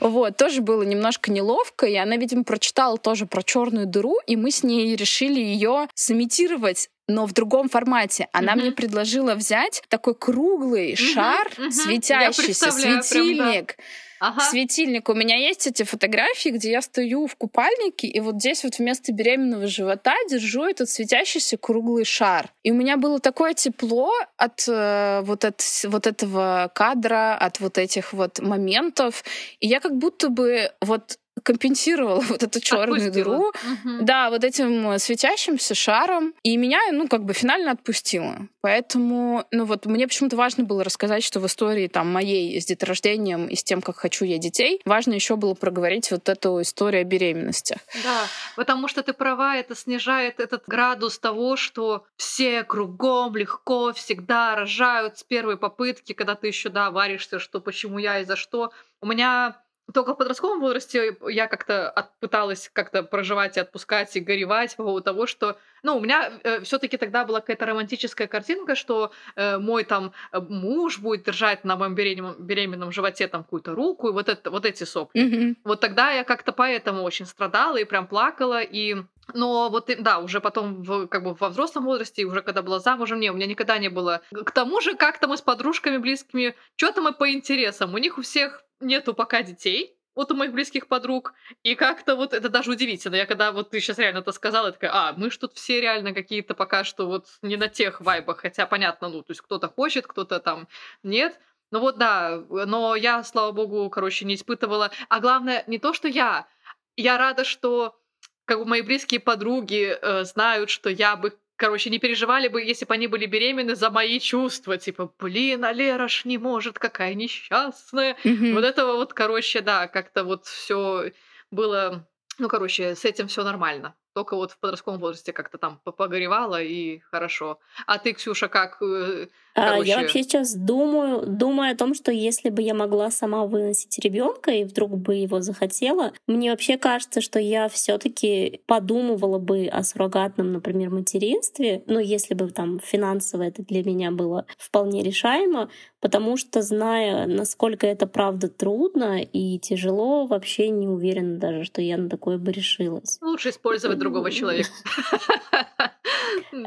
Вот, тоже было немножко неловко, и она, видимо, прочитала тоже про черную дыру, и мы с ней решили ее сымитировать, но в другом формате. Она mm-hmm. мне предложила взять такой круглый mm-hmm. шар, mm-hmm. светящийся, светильник. Прям, да. Ага. Светильник. У меня есть эти фотографии, где я стою в купальнике, и вот здесь вот вместо беременного живота держу этот светящийся круглый шар. И у меня было такое тепло от э, вот, от вот этого кадра, от вот этих вот моментов. И я как будто бы вот компенсировала вот эту черную дыру, угу. да, вот этим светящимся шаром, и меня, ну, как бы финально отпустила. Поэтому, ну, вот мне почему-то важно было рассказать, что в истории там моей с деторождением и с тем, как хочу я детей, важно еще было проговорить вот эту историю о беременности. Да, потому что ты права, это снижает этот градус того, что все кругом легко всегда рожают с первой попытки, когда ты еще, да, варишься, что почему я и за что. У меня только в подростковом возрасте я как-то от, пыталась как-то проживать и отпускать, и горевать по поводу того, что... Ну, у меня э, все-таки тогда была какая-то романтическая картинка, что э, мой там муж будет держать на моем беременном, беременном животе там какую-то руку, и вот, это, вот эти сопли. Mm-hmm. Вот тогда я как-то поэтому очень страдала и прям плакала, и... Но вот, да, уже потом в, как бы во взрослом возрасте, уже когда была замужем, не, у меня никогда не было... К тому же как-то мы с подружками близкими, что-то мы по интересам, у них у всех... нету пока детей, вот у моих близких подруг, и как-то вот это даже удивительно. Я когда вот ты сейчас реально это сказала, я такая, а, мы ж тут все реально какие-то пока что вот не на тех вайбах, хотя понятно, ну, то есть кто-то хочет, кто-то там нет. Ну вот да, но я, слава богу, короче, не испытывала. А главное, не то, что я, я рада, что как бы мои близкие подруги э, знают, что я бы, короче, не переживали бы, если бы они были беременны, за мои чувства. Типа, блин, а Лера ж не может, какая несчастная. Mm-hmm. Вот этого вот, короче, да, как-то вот все было... Ну, короче, с этим все нормально. Только вот в подростковом возрасте как-то там погоревала, и хорошо. А ты, Ксюша, как? Короче... Я вообще сейчас думаю, думаю о том, что если бы я могла сама выносить ребенка и вдруг бы его захотела, мне вообще кажется, что я все-таки подумывала бы о суррогатном, например, материнстве. Ну, если бы там финансово это для меня было вполне решаемо, потому что, зная, насколько это правда трудно и тяжело, вообще не уверена даже, что я на такое бы решилась. Лучше использовать другого человека.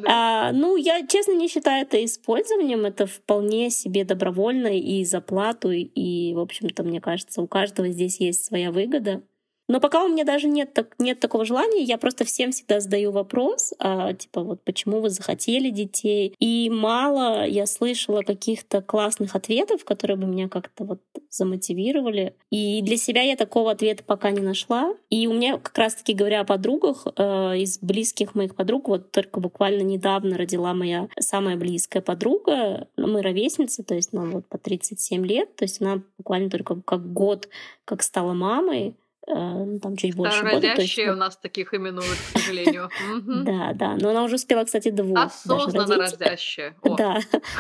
А, ну, я, честно, не считаю это использованием. Это вполне себе добровольно и за плату. И, в общем-то, мне кажется, у каждого здесь есть своя выгода. Но пока у меня даже нет, так, нет такого желания, я просто всем всегда задаю вопрос, а, типа, вот почему вы захотели детей? И мало я слышала каких-то классных ответов, которые бы меня как-то вот замотивировали. И для себя я такого ответа пока не нашла. И у меня, как раз-таки говоря о подругах, э, из близких моих подруг, вот только буквально недавно родила моя самая близкая подруга, мы ровесницы, то есть нам вот по тридцать семь лет, то есть она буквально только как год как стала мамой, там чуть больше года. Старородящие у нас таких именуют, к сожалению. Да, да. Но она уже успела, кстати, двух осознанно родящая. Да,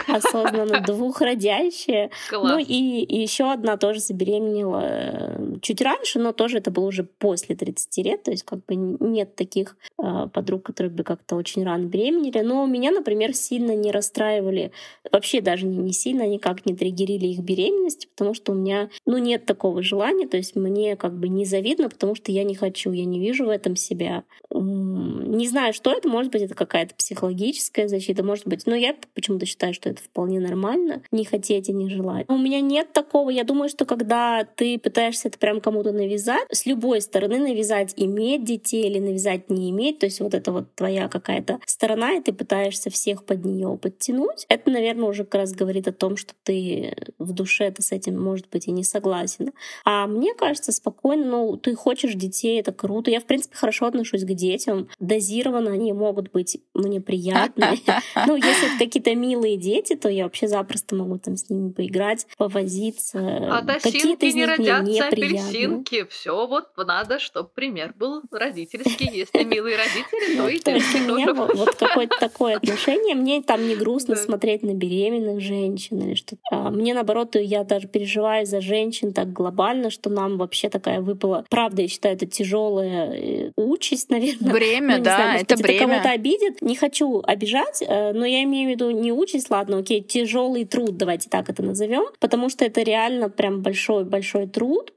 осознанно двух родящая. Ну и еще одна тоже забеременела чуть раньше, но тоже это было уже после тридцати лет, то есть как бы нет таких подруг, которые бы как-то очень рано беременели. Но меня, например, сильно не расстраивали, вообще даже не сильно, никак не триггерили их беременность, потому что у меня, ну, нет такого желания, то есть мне как бы не завидно, потому что я не хочу, я не вижу в этом себя. Не знаю, что это, может быть, это какая-то психологическая защита, может быть, но я почему-то считаю, что это вполне нормально, не хотеть и не желать. У меня нет такого, я думаю, что когда ты пытаешься это прям кому-то навязать, с любой стороны навязать иметь детей или навязать не иметь, то есть вот это вот твоя какая-то сторона, и ты пытаешься всех под нее подтянуть, это, наверное, уже как раз говорит о том, что ты в душе-то с этим, может быть, и не согласен. А мне кажется, спокойно, ну, ты хочешь детей, это круто. Я, в принципе, хорошо отношусь к детям. Дозированно они могут быть мне приятны. Ну, если это какие-то милые дети, то я вообще запросто могу там с ними поиграть, повозиться. А какие-то из них мне неприятны. Апельсинки. Все, вот надо, чтобы пример был родительский. Если милые родители, то и детки. У меня вот какое-то такое отношение. Мне там не грустно смотреть на беременных женщин или что-то. Мне, наоборот, я даже переживаю за женщин так глобально, что нам вообще такая выпадка было. Правда, я считаю, это тяжелая участь, наверное. Бремя, ну, да, знаю, это бремя. Это кого-то обидит. Не хочу обижать, но я имею в виду не участь, ладно, окей, тяжелый труд, давайте так это назовем, потому что это реально прям большой-большой труд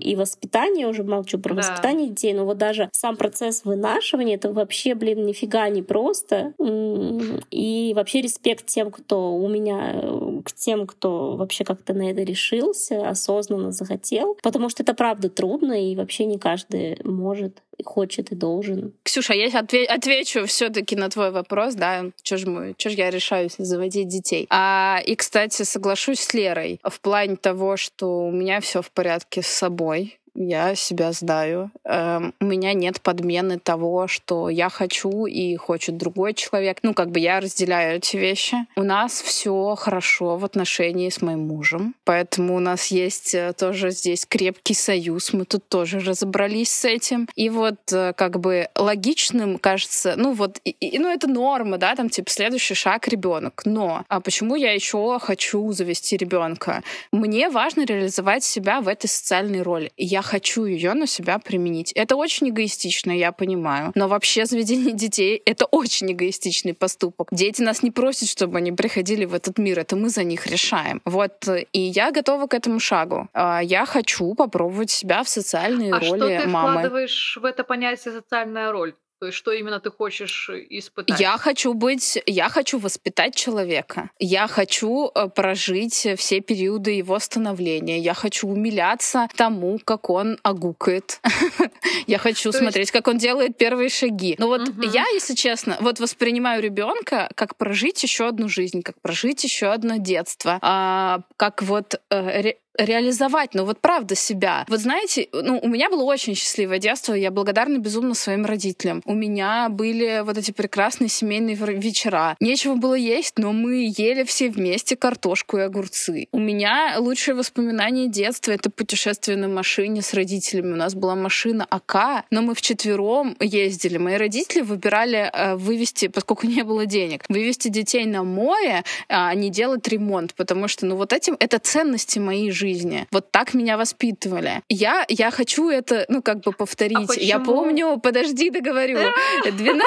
и воспитание, уже молчу про да. воспитание детей, но вот даже сам процесс вынашивания, это вообще, блин, нифига не просто. И вообще респект тем, кто у меня, к тем, кто вообще как-то на это решился, осознанно захотел, потому что это правда труд. И вообще не каждый может, хочет и должен. Ксюша, я отве- отвечу все-таки на твой вопрос, да, чё ж мы, чё ж я решаюсь заводить детей. А, и, кстати, соглашусь с Лерой в плане того, что у меня все в порядке с собой. Я себя знаю. У меня нет подмены того, что я хочу и хочет другой человек. Ну, как бы я разделяю эти вещи. У нас все хорошо в отношении с моим мужем. Поэтому у нас есть тоже здесь крепкий союз. Мы тут тоже разобрались с этим. И вот как бы логичным кажется, ну вот, и, и, ну это норма, да, там типа следующий шаг — ребенок. Но а почему я еще хочу завести ребенка? Мне важно реализовать себя в этой социальной роли. Я хочу ее на себя применить. Это очень эгоистично, я понимаю. Но вообще заведение детей — это очень эгоистичный поступок. Дети нас не просят, чтобы они приходили в этот мир. Это мы за них решаем. Вот. И я готова к этому шагу. Я хочу попробовать себя в социальной а роли мамы. А что ты мамы. вкладываешь в это понятие «социальная роль»? То есть что именно ты хочешь испытать? Я хочу быть, я хочу воспитать человека. Я хочу прожить все периоды его становления. Я хочу умиляться тому, как он огукает. Я хочу смотреть, как он делает первые шаги. Но вот я, если честно, вот воспринимаю ребенка как прожить еще одну жизнь, как прожить еще одно детство, как вот реализовать, ну вот правда себя. Вот знаете, ну у меня было очень счастливое детство, я благодарна безумно своим родителям. У меня были вот эти прекрасные семейные вечера. Нечего было есть, но мы ели все вместе картошку и огурцы. У меня лучшие воспоминания детства — это путешествие на машине с родителями. У нас была машина АК, но мы вчетвером ездили. Мои родители выбирали э, вывести, поскольку не было денег, вывести детей на море, а не делать ремонт, потому что, ну вот этим, это ценности моей жизни. Жизни. Вот так меня воспитывали. Я, я хочу это, ну, как бы повторить. А я помню, подожди, договорю. двенадцать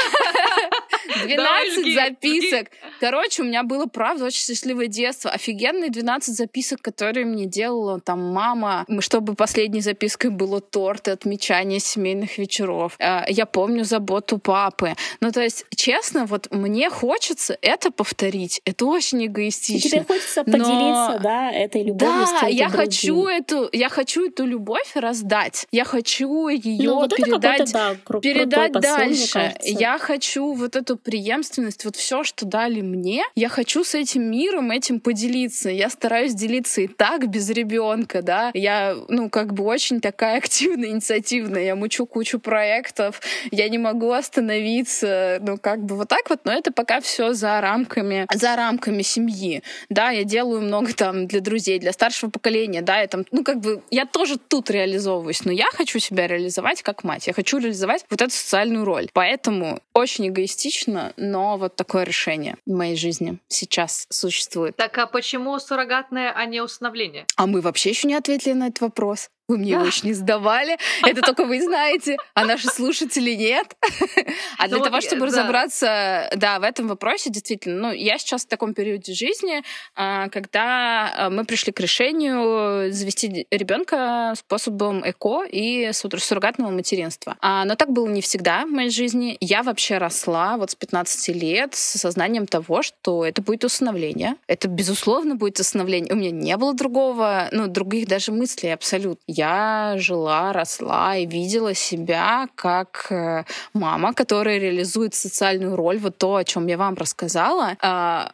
записок. Короче, у меня было, правда, очень счастливое детство. Офигенные двенадцать записок, которые мне делала там мама. Чтобы последней запиской было торт и отмечание семейных вечеров. Я помню заботу папы. Ну, то есть, честно, вот мне хочется это повторить. Это очень эгоистично. Тебе хочется поделиться, да, этой любовью с кем-то. Я хочу эту, я хочу эту любовь раздать. Я хочу ее ну, вот передать, да, кру- передать дальше. Посыл, я хочу вот эту преемственность, вот все, что дали мне, я хочу с этим миром этим поделиться. Я стараюсь делиться и так без ребенка, да. Я, ну, как бы очень такая активная, инициативная. Я мучу кучу проектов. Я не могу остановиться, ну, как бы вот так вот. Но это пока все за рамками, за рамками семьи, да. Я делаю много там для друзей, для старшего поколения. Да, я там, ну, как бы, я тоже тут реализовываюсь, но я хочу себя реализовать как мать, я хочу реализовать вот эту социальную роль. Поэтому очень эгоистично, но вот такое решение в моей жизни сейчас существует. Так, а почему суррогатное, а не усыновление? А мы вообще еще не ответили на этот вопрос. Вы мне его еще не задавали. Это только вы знаете, а наши слушатели нет. А для того, чтобы разобраться, да, в этом вопросе, действительно, ну, я сейчас в таком периоде жизни, когда мы пришли к решению завести ребенка способом эко и суррогатного материнства. Но так было не всегда в моей жизни. Я вообще росла вот с пятнадцати лет с сознанием того, что это будет усыновление. Это, безусловно, будет усыновление. У меня не было другого, ну, других даже мыслей абсолютно. Я жила, росла и видела себя как мама, которая реализует социальную роль, вот то, о чем я вам рассказала,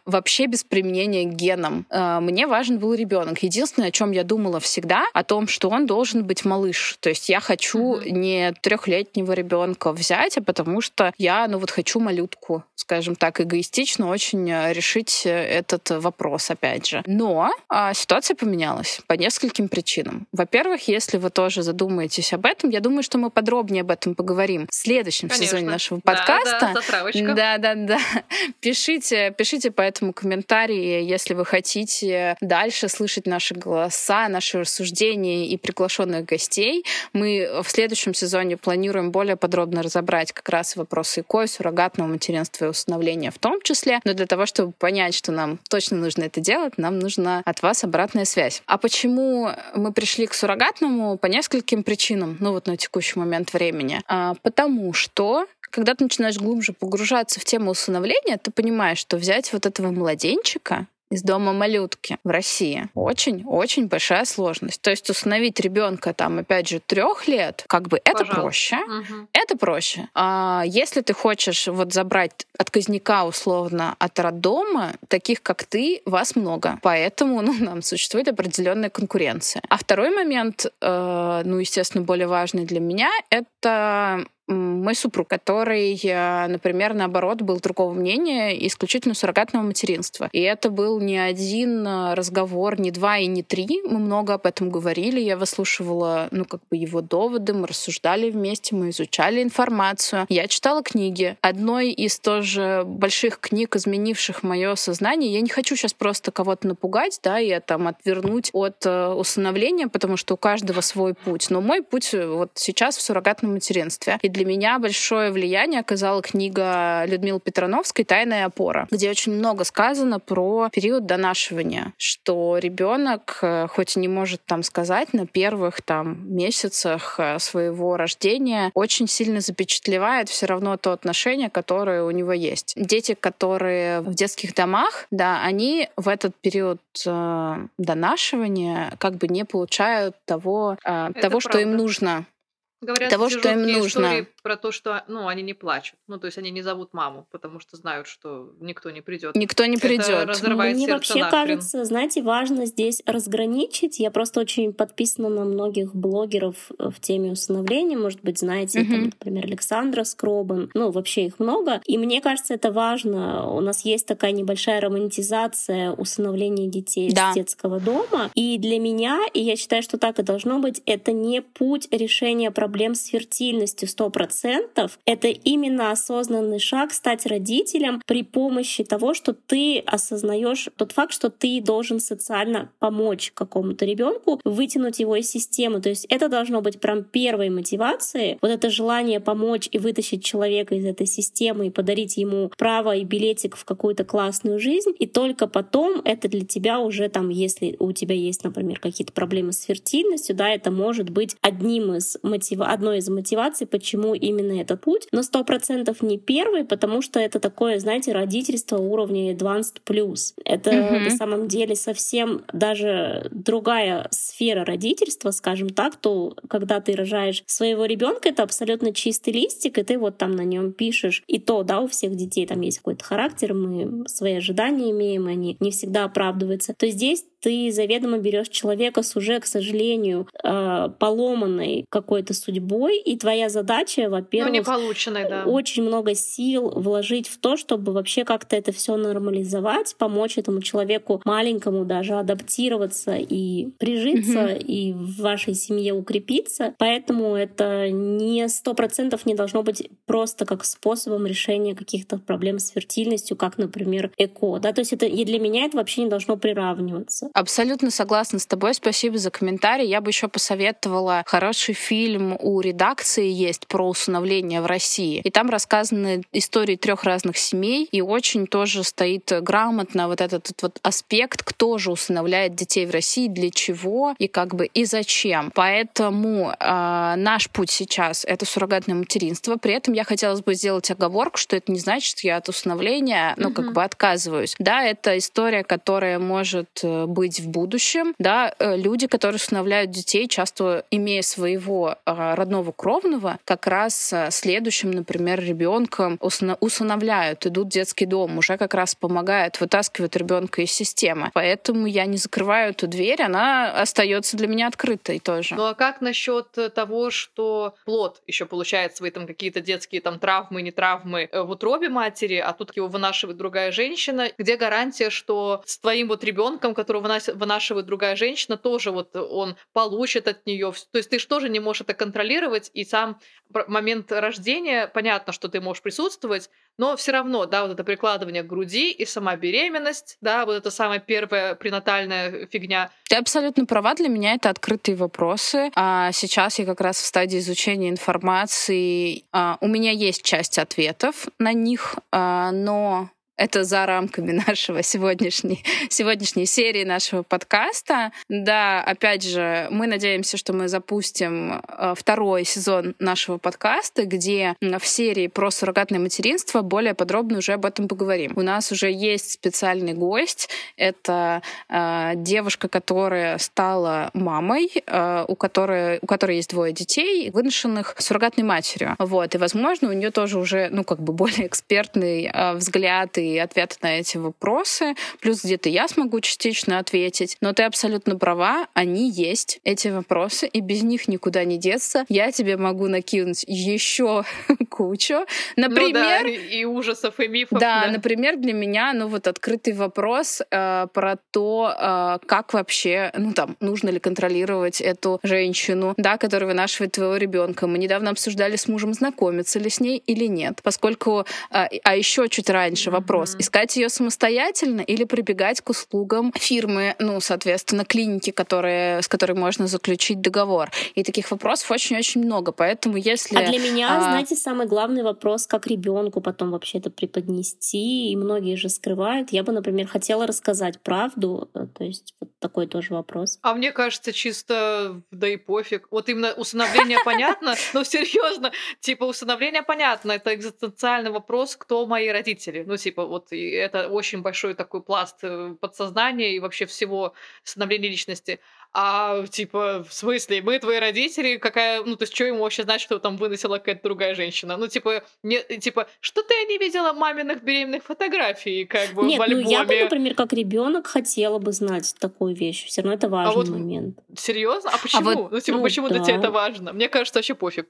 вообще без применения к генам. Мне важен был ребенок. Единственное, о чем я думала всегда, о том, что он должен быть малыш. То есть я хочу mm-hmm. не трехлетнего ребенка взять, а потому что я, ну вот хочу малютку, скажем так, эгоистично очень решить этот вопрос, опять же. Но ситуация поменялась по нескольким причинам. Во-первых, если вы тоже задумаетесь об этом, я думаю, что мы подробнее об этом поговорим в следующем Конечно. сезоне нашего подкаста. Да, да, затравочка. Да, да, да. Пишите, пишите по этому комментарии, если вы хотите дальше слышать наши голоса, наши рассуждения и приглашенных гостей. Мы в следующем сезоне планируем более подробно разобрать как раз вопросы ЭКО, суррогатного материнства и усыновления в том числе. Но для того, чтобы понять, что нам точно нужно это делать, нам нужна от вас обратная связь. А почему мы пришли к суррогатному? По нескольким причинам, ну вот на текущий момент времени. А, потому что когда ты начинаешь глубже погружаться в тему усыновления, ты понимаешь, что взять вот этого младенчика из дома малютки в России очень-очень большая сложность. То есть усыновить ребенка там, опять же, трех лет, как бы это Пожалуйста. проще. Угу. Это проще. А если ты хочешь вот забрать отказника, условно, от роддома, таких, как ты, вас много. Поэтому, ну, нам существует определенная конкуренция. А второй момент, э, ну, естественно, более важный для меня, это мой супруг, который, например, наоборот, был другого мнения исключительно суррогатного материнства. И это был не один разговор, не два и не три. Мы много об этом говорили. Я выслушивала, ну, как бы его доводы, мы рассуждали вместе, мы изучали информацию. Я читала книги. Одной из тоже больших книг, изменивших мое сознание. Я не хочу сейчас просто кого-то напугать, да, и там отвернуть от усыновления, потому что у каждого свой путь. Но мой путь вот сейчас в суррогатном материнстве. И для меня большое влияние оказала книга Людмилы Петрановской «Тайная опора», где очень много сказано про период донашивания, что ребенок, хоть и не может там сказать, на первых там месяцах своего рождения очень сильно запечатлевает все равно то отношение, которое у него есть. Дети, которые в детских домах, да, они в этот период э, донашивания как бы не получают того, э, того, что правда. им нужно. Говорят, того, что им нужно. Про то, что ну, они не плачут. Ну, то есть они не зовут маму, потому что знают, что никто не придет. Никто не придет. Мне вообще нахрен. Кажется, знаете, важно здесь разграничить. Я просто очень подписана на многих блогеров в теме усыновления. Может быть, знаете, uh-huh. там, например, Александра Скробен. Ну, вообще их много. И мне кажется, это важно. У нас есть такая небольшая романтизация усыновления детей да. из детского дома. И для меня, и я считаю, что так и должно быть, это не путь решения проблем с фертильностью сто процентов. Это именно осознанный шаг стать родителем при помощи того, что ты осознаешь тот факт, что ты должен социально помочь какому-то ребенку, вытянуть его из системы. То есть это должно быть прям первой мотивацией. Вот это желание помочь и вытащить человека из этой системы и подарить ему право и билетик в какую-то классную жизнь. И только потом это для тебя уже там, если у тебя есть, например, какие-то проблемы с фертильностью, да, это может быть одним из мотива- одной из мотиваций, почему именно этот путь, но сто процентов не первый, потому что это такое, знаете, родительство уровня advanced+. Это mm-hmm. на самом деле совсем даже другая сфера родительства, скажем так, то когда ты рожаешь своего ребенка, это абсолютно чистый листик, и ты вот там на нем пишешь. И то, да, у всех детей там есть какой-то характер, мы свои ожидания имеем, они не всегда оправдываются. То здесь ты заведомо берешь человека с уже, к сожалению, поломанной какой-то судьбой, и твоя задача, во-первых, ну, да. очень много сил вложить в то, чтобы вообще как-то это все нормализовать, помочь этому человеку маленькому даже адаптироваться и прижиться, угу. и в вашей семье укрепиться. Поэтому это не сто процентов не должно быть просто как способом решения каких-то проблем с фертильностью, как, например, ЭКО. Да? То есть это, и для меня это вообще не должно приравниваться. Абсолютно согласна с тобой. Спасибо за комментарий. Я бы еще посоветовала хороший фильм у редакции есть про усыновление в России. И там рассказаны истории трех разных семей, и очень тоже стоит грамотно вот этот вот аспект, кто же усыновляет детей в России, для чего и как бы и зачем. Поэтому э, наш путь сейчас — это суррогатное материнство. При этом я хотела бы сделать оговорку, что это не значит, что я от усыновления, ну, угу. как бы отказываюсь. Да, это история, которая может быть в будущем. Да, люди, которые усыновляют детей, часто имея своего э, родного кровного, как раз следующим, например, ребенком усыновляют, идут в детский дом, уже как раз помогают, вытаскивают ребенка из системы. Поэтому я не закрываю эту дверь, она остается для меня открытой тоже. Ну а как насчет того, что плод еще получает свои там какие-то детские там травмы, не травмы в утробе матери, а тут его вынашивает другая женщина? Где гарантия, что с твоим вот ребенком, которого вынашивает другая женщина, тоже вот он получит от нее? То есть ты же тоже не можешь это контролировать, и сам момент рождения, понятно, что ты можешь присутствовать, но все равно, да, вот это прикладывание к груди и сама беременность, да, вот это самая первая пренатальная фигня. Ты абсолютно права, для меня это открытые вопросы. А сейчас я как раз в стадии изучения информации. А у меня есть часть ответов на них, а, но... Это за рамками нашего сегодняшней, сегодняшней серии нашего подкаста. Да, опять же, мы надеемся, что мы запустим второй сезон нашего подкаста, где в серии про суррогатное материнство более подробно уже об этом поговорим. У нас уже есть специальный гость. Это э, девушка, которая стала мамой, э, у которой, у которой есть двое детей, выношенных суррогатной матерью. Вот. И, возможно, у нее тоже уже ну, как бы более экспертный э, взгляд и ответы на эти вопросы, плюс где-то я смогу частично ответить. Но ты абсолютно права, они есть, эти вопросы, и без них никуда не деться. Я тебе могу накинуть еще кучу. Например... Ну да, и ужасов, и мифов. Да, да, например, для меня, ну вот открытый вопрос э, про то, э, как вообще, ну там, нужно ли контролировать эту женщину, да, которая вынашивает твоего ребенка. Мы недавно обсуждали с мужем, знакомиться ли с ней или нет. Поскольку, э, а еще чуть раньше вопрос, Вопрос, искать ее самостоятельно или прибегать к услугам фирмы, ну, соответственно, клиники, которые, с которой можно заключить договор. И таких вопросов очень-очень много. Поэтому если... А для меня, а... знаете, самый главный вопрос, как ребенку потом вообще это преподнести, и многие же скрывают. Я бы, например, хотела рассказать правду, то есть вот такой тоже вопрос. А мне кажется, чисто да и пофиг. Вот именно усыновление понятно, но серьезно, типа усыновление понятно, это экзистенциальный вопрос, кто мои родители. Ну, типа, вот и это очень большой такой пласт подсознания и вообще всего становления личности. а типа, в смысле, мы твои родители, какая, ну, то есть, что ему вообще значит, что там выносила какая-то другая женщина? Ну, типа, не, типа, что-то я не видела маминых беременных фотографий, как бы, нет, в альбоме. Ну, я бы, например, как ребенок хотела бы знать такую вещь, все равно это важный а вот, момент. Серьезно? А почему? А вот, ну, типа, ну, почему да. для тебя это важно? Мне кажется, вообще пофиг.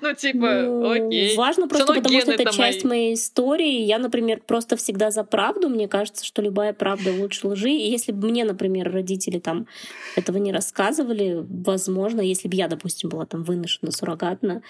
Ну, типа, окей. Важно просто, потому что это часть моей истории. Я, например, просто всегда за правду. Мне кажется, что любая правда лучше лжи. И если бы мне, например, родители там этого не рассказывали, возможно, если бы я, допустим, была там выношена суррогатно,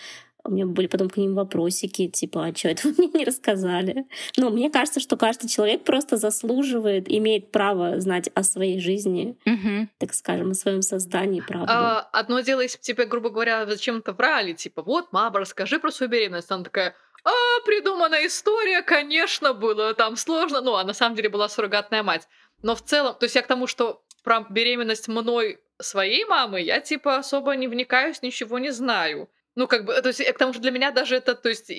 у меня были потом к ним вопросики, типа, а что это вы мне не рассказали? Но мне кажется, что каждый человек просто заслуживает, имеет право знать о своей жизни, угу. так скажем, о своем создании, правду. А, одно дело, если бы тебе, грубо говоря, зачем-то врали, типа, вот, мама, расскажи про свою беременность. Она такая... А, придуманная история, конечно, было там сложно. Ну, а на самом деле была суррогатная мать. Но в целом, то есть я к тому, что про беременность мной своей мамы я, типа, особо не вникаюсь, ничего не знаю. Ну, как бы, то есть, к тому же для меня даже это, то есть,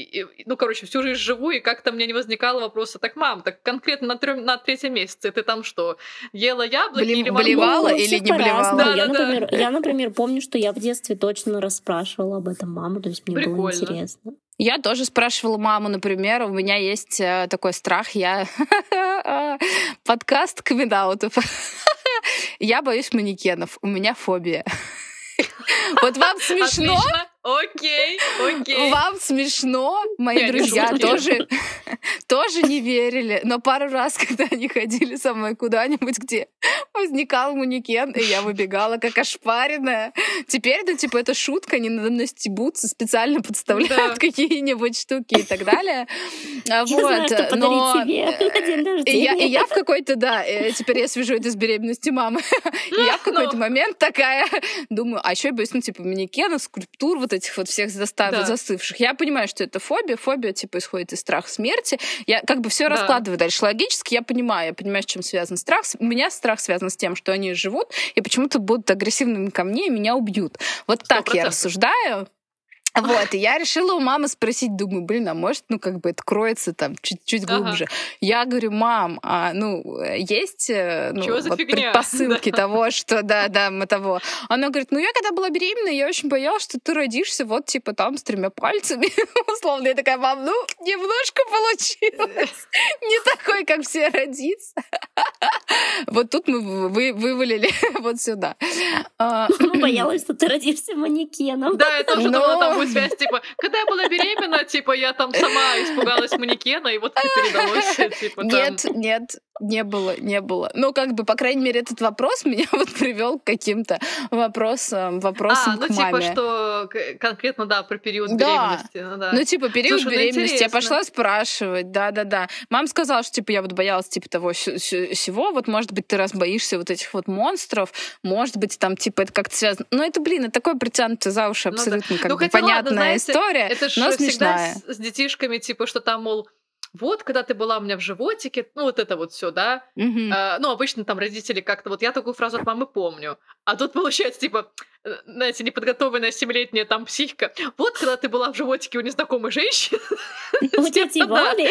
ну, короче, всю жизнь живу, и как-то мне не возникало вопроса, так, мам, так конкретно на, трём, на третьем месяце ты там что, ела яблоки Бли- или мангу? Блевала ну, или не блевала? Да, я, да, например, да. я, например, помню, что я в детстве точно расспрашивала об этом маму, то есть мне Прикольно. Было интересно. Я тоже спрашивала маму, например, у меня есть такой страх, я подкаст камин-аутов. Я боюсь манекенов, у меня фобия. Вот вам смешно? Отлично. Окей, окей. Вам смешно? Мои я друзья тоже, тоже не верили. Но пару раз, когда они ходили со мной куда-нибудь, где возникал манекен, и я выбегала как ошпаренная. Теперь, да, типа, это шутка, они надо мной стебутся, специально подставляют да. какие-нибудь штуки и так далее. Я вот. знаю, что подарить Но... тебе на день рождения. И я, я в какой-то, да, теперь я свяжу это с беременностью мамы. И я в какой-то момент такая думаю, а еще я боюсь, ну, типа, манекена, скульптур, вот этих вот всех заста... да. застывших. Я понимаю, что это фобия. Фобия, типа, исходит из страха смерти. Я как бы все да. раскладываю дальше логически. Я понимаю, я понимаю, с чем связан страх. У меня страх связан с тем, что они живут и почему-то будут агрессивными ко мне и меня убьют. Вот сто процентов. Так я рассуждаю. Вот, и я решила у мамы спросить, думаю, блин, а может, ну, как бы это кроется там чуть-чуть ага. глубже. Я говорю, мам, а, ну, есть ну, вот предпосылки да. того, что, да, да, мы того. Она говорит, ну, я когда была беременна, я очень боялась, что ты родишься вот, типа, там, с тремя пальцами, условно. Я такая, мам, ну, немножко получилось. Не такой, как все родится. Вот тут мы вывалили вот сюда. Ну, боялась, что ты родишься манекеном. Да, я тоже думала, там связь, типа, когда я была беременна, типа, я там сама испугалась манекена, и вот передалось, типа, там... Нет, нет, не было, не было. Ну, как бы, по крайней мере, этот вопрос меня вот привел к каким-то вопросам, вопросам а, ну, к маме. А, ну, типа, что конкретно, да, про период да. беременности. Ну, да. ну, типа, период Слушай, беременности. Ну, я пошла спрашивать, да-да-да. Мама сказала, что, типа, я вот боялась, типа, того всего, вот, может быть, ты раз боишься вот этих вот монстров, может быть, там, типа, это как-то связано. Ну, это, блин, это такое притянутое за уши абсолютно, ну, да. как ну, бы, понятная ладно, знаете, история, это но смешная. С, с детишками, типа, что там, мол, вот, когда ты была у меня в животике, ну, вот это вот все, да? Mm-hmm. А, ну, обычно там родители как-то, вот я такую фразу от мамы помню. А тут получается, типа, знаете, неподготовленная семилетняя там психика. Вот, когда ты была в животике у незнакомой женщины. У тети Вали.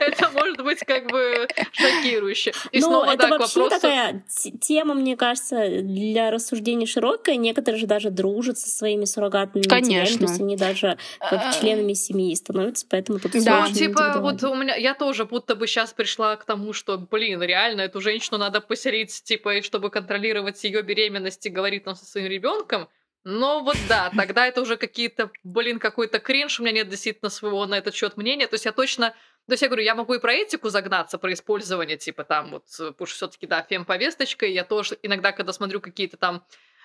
Это может быть как бы шокирующе. И снова так вопрос. Ну, это вообще такая тема, мне кажется, для рассуждений широкая. Некоторые же даже дружат со своими суррогатными матерями. То есть они даже как членами семьи становятся, поэтому тут сложно. Да, типа, вот у меня, я тоже будто бы сейчас пришла к тому, что, блин, реально эту женщину надо поселить, типа, чтобы контролировать ее беременность и говорить нам со своим ребенком. Но вот да, тогда это уже какие-то, блин, какой-то кринж. У меня нет действительно своего на этот счет мнения. То есть я точно... То есть я говорю, я могу и про этику загнаться, про использование, типа, там, вот, потому что всё-таки, да, фемповесточка. И я тоже иногда, когда смотрю какие-то там,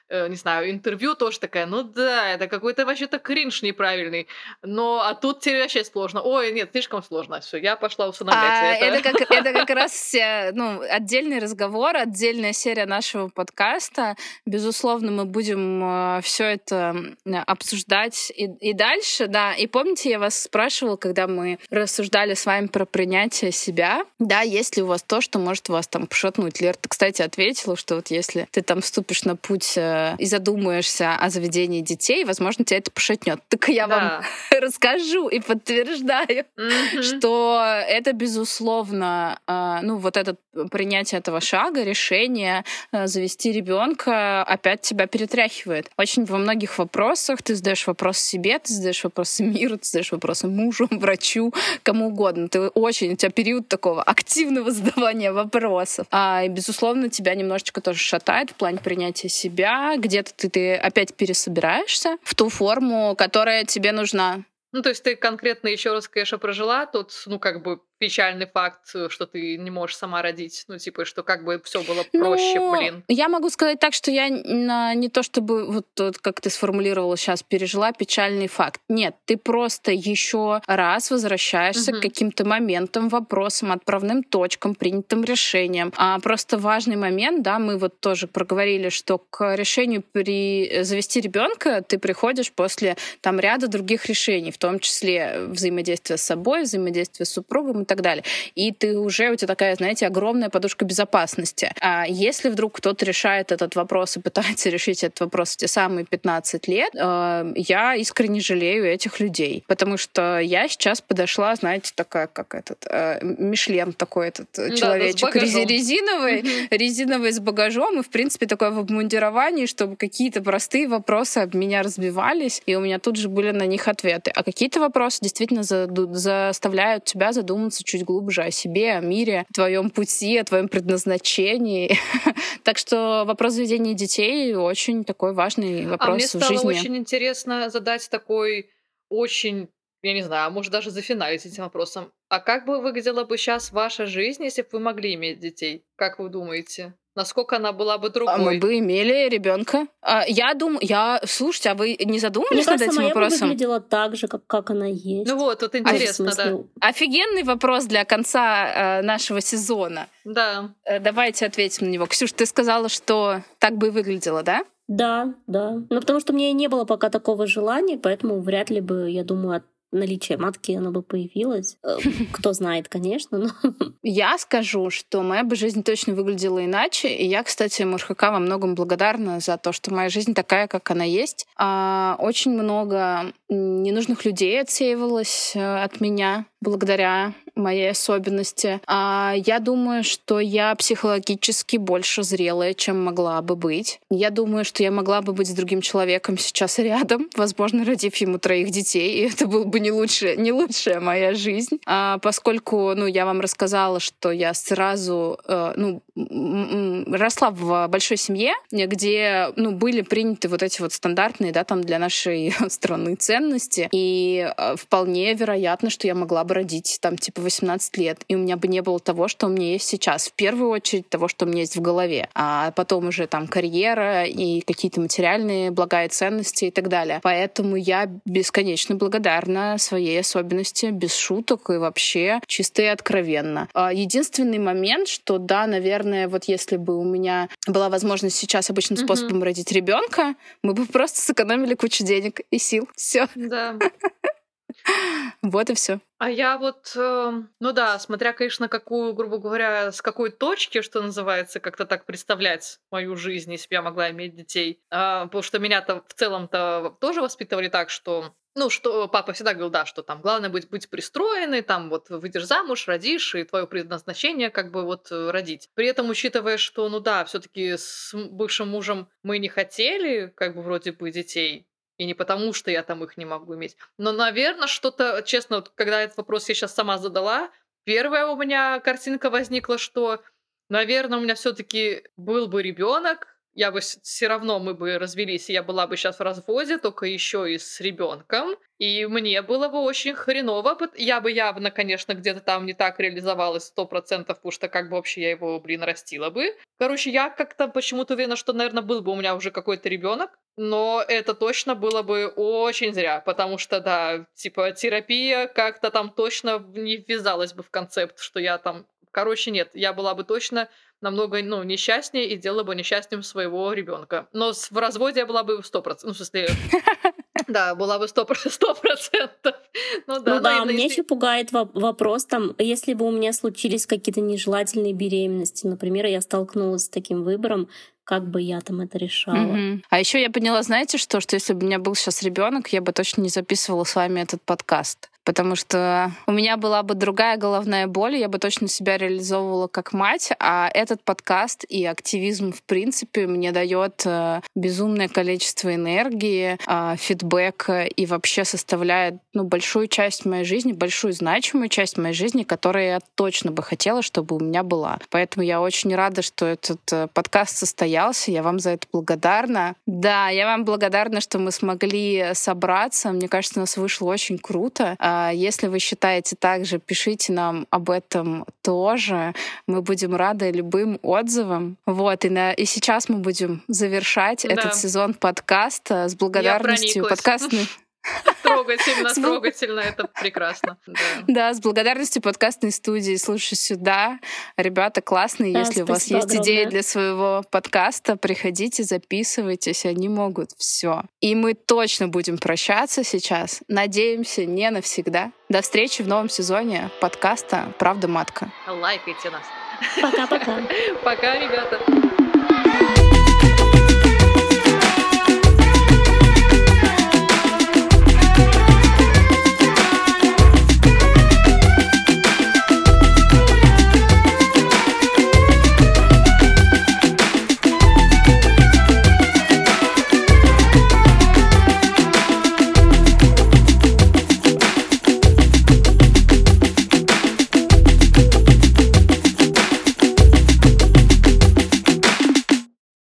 не знаю, интервью, тоже такая, ну да, это какой-то вообще-то кринж неправильный. Но, а тут тебе вообще сложно. Ой, нет, слишком сложно. Все, я пошла усыновлять. А, это. Это, как, это как раз ну, отдельный разговор, отдельная серия нашего подкаста. Безусловно, мы будем все это обсуждать и, и дальше. Да, и помните, я вас спрашивала, когда мы рассуждали с вами про принятие себя, да, есть ли у вас то, что может вас там пошатнуть. Лер, ты, кстати, ответила, что вот если ты там вступишь на путь э, и задумаешься о заведении детей, возможно, тебя это пошатнет. Так я да. вам расскажу и подтверждаю, mm-hmm. что это, безусловно, э, ну вот это принятие этого шага, решение э, завести ребенка опять тебя перетряхивает. Очень во многих вопросах ты задаешь вопрос себе, ты задаешь вопросы миру, ты задаешь вопросы мужу, врачу, кому угодно. Ты очень, у тебя период такого активного задавания вопросов. А, и, безусловно, тебя немножечко тоже шатает в плане принятия себя. Где-то ты, ты опять пересобираешься в ту форму, которая тебе нужна. Ну, то есть ты конкретно еще раз, конечно, прожила тот, ну, как бы, печальный факт, что ты не можешь сама родить, ну, типа, что как бы все было проще, ну, блин. Я могу сказать так, что я не то чтобы, вот, вот как ты сформулировала сейчас, пережила печальный факт. Нет, ты просто еще раз возвращаешься угу. к каким-то моментам, вопросам, отправным точкам, принятым решениям. А просто важный момент, да, мы вот тоже проговорили, что к решению при... завести ребенка ты приходишь после там ряда других решений, в том числе взаимодействие с собой, взаимодействие с супругом, и так далее. И ты уже, у тебя такая, знаете, огромная подушка безопасности. А если вдруг кто-то решает этот вопрос и пытается решить этот вопрос в те самые пятнадцать лет, э, я искренне жалею этих людей. Потому что я сейчас подошла, знаете, такая, как этот, э, Мишлен такой этот да, человечек да, резиновый, mm-hmm. резиновый с багажом, и, в принципе, такое в обмундировании, чтобы какие-то простые вопросы об меня разбивались, и у меня тут же были на них ответы. А какие-то вопросы действительно заду- заставляют тебя задуматься чуть глубже о себе, о мире, о твоем пути, о твоем предназначении. Так что вопрос заведения детей очень такой важный вопрос в жизни. А мне стало очень интересно задать такой очень, я не знаю, может даже зафиналить этим вопросом. А как бы выглядела бы сейчас ваша жизнь, если бы вы могли иметь детей? Как вы думаете? Насколько она была бы другой? А мы бы имели ребенка. А, я думаю, я... Слушайте, а вы не задумывались над этим вопросом? Мне кажется, моя выглядела так же, как, как она есть. Ну вот, тут интересно, а, да. Офигенный вопрос для конца э, нашего сезона. Да. Э, давайте ответим на него. Ксюш, ты сказала, что так бы и выглядело, да? Да, да. Ну потому что у меня не было пока такого желания, поэтому вряд ли бы, я думаю, от наличие матки, оно бы появилось. Кто знает, конечно. Но... Я скажу, что моя бы жизнь точно выглядела иначе. И я, кстати, МРКХ во многом благодарна за то, что моя жизнь такая, как она есть. Очень много ненужных людей отсеивалось от меня благодаря моей особенности. Я думаю, что я психологически больше зрелая, чем могла бы быть. Я думаю, что я могла бы быть с другим человеком сейчас рядом, возможно, родив ему троих детей, и это был бы не лучше, не лучшая моя жизнь, а, поскольку, ну, я вам рассказала, что я сразу, э, ну, м- м- росла в большой семье, где, ну, были приняты вот эти вот стандартные, да, там для нашей страны ценности, и э, вполне вероятно, что я могла бы родить там типа восемнадцать лет, и у меня бы не было того, что у меня есть сейчас, в первую очередь того, что у меня есть в голове, а потом уже там карьера и какие-то материальные блага и ценности и так далее. Поэтому я бесконечно благодарна своей особенности, без шуток и вообще чисто и откровенно. Единственный момент, что да, наверное, вот если бы у меня была возможность сейчас обычным способом mm-hmm. родить ребенка, мы бы просто сэкономили кучу денег и сил. Все. Да. Вот и все. А я вот, ну да, смотря, конечно, какую, грубо говоря, с какой точки, что называется, как-то так представлять мою жизнь, если бы я могла иметь детей. Потому что меня-то в целом-то тоже воспитывали так, что, ну, что папа всегда говорил, да, что там главное быть, быть пристроенной, там вот выйдешь замуж, родишь, и твое предназначение как бы вот родить. При этом, учитывая, что, ну да, все-таки с бывшим мужем мы не хотели, как бы вроде бы, детей, и не потому, что я там их не могу иметь. Но, наверное, что-то, честно, вот, когда этот вопрос я сейчас сама задала, первая у меня картинка возникла, что, наверное, у меня все-таки был бы ребенок, я бы все равно, мы бы развелись, и я была бы сейчас в разводе, только еще и с ребенком. И мне было бы очень хреново. Я бы явно, конечно, где-то там не так реализовалась сто процентов, потому что как бы вообще я его, блин, растила бы. Короче, я как-то почему-то уверена, что, наверное, был бы у меня уже какой-то ребенок. Но это точно было бы очень зря, потому что, да, типа терапия как-то там точно не ввязалась бы в концепт, что я там... Короче, нет, я была бы точно намного, ну, несчастнее и делала бы несчастным своего ребенка. Но в разводе я была бы сто процентов. Ну, в смысле... Да, была бы сто процентов. Ну да, ну, да меня если... еще пугает вопрос, там, если бы у меня случились какие-то нежелательные беременности, например, я столкнулась с таким выбором, как бы я там это решала. Угу. А еще я поняла, знаете что, что если бы у меня был сейчас ребенок, я бы точно не записывала с вами этот подкаст. Потому что у меня была бы другая головная боль, я бы точно себя реализовывала как мать, а этот подкаст и активизм, в принципе, мне дает безумное количество энергии, фидбэка и вообще составляет ну, большую часть моей жизни, большую значимую часть моей жизни, которую я точно бы хотела, чтобы у меня была. Поэтому я очень рада, что этот подкаст состоялся, я вам за это благодарна. Да, я вам благодарна, что мы смогли собраться, мне кажется, у нас вышло очень круто. Если вы считаете так же, пишите нам об этом тоже. Мы будем рады любым отзывам. Вот, и, на... и сейчас мы будем завершать да. этот сезон подкаста с благодарностью подкастной... Трогательно, трогательно, это прекрасно. Да. да, с благодарностью подкастной студии «Слушай сюда». Ребята классные, да, если у вас есть огромное. Идеи для своего подкаста, приходите, записывайтесь, они могут все. И мы точно будем прощаться сейчас, надеемся, не навсегда. До встречи в новом сезоне подкаста «Правда, матка». Лайкайте нас. Пока-пока. Пока, ребята.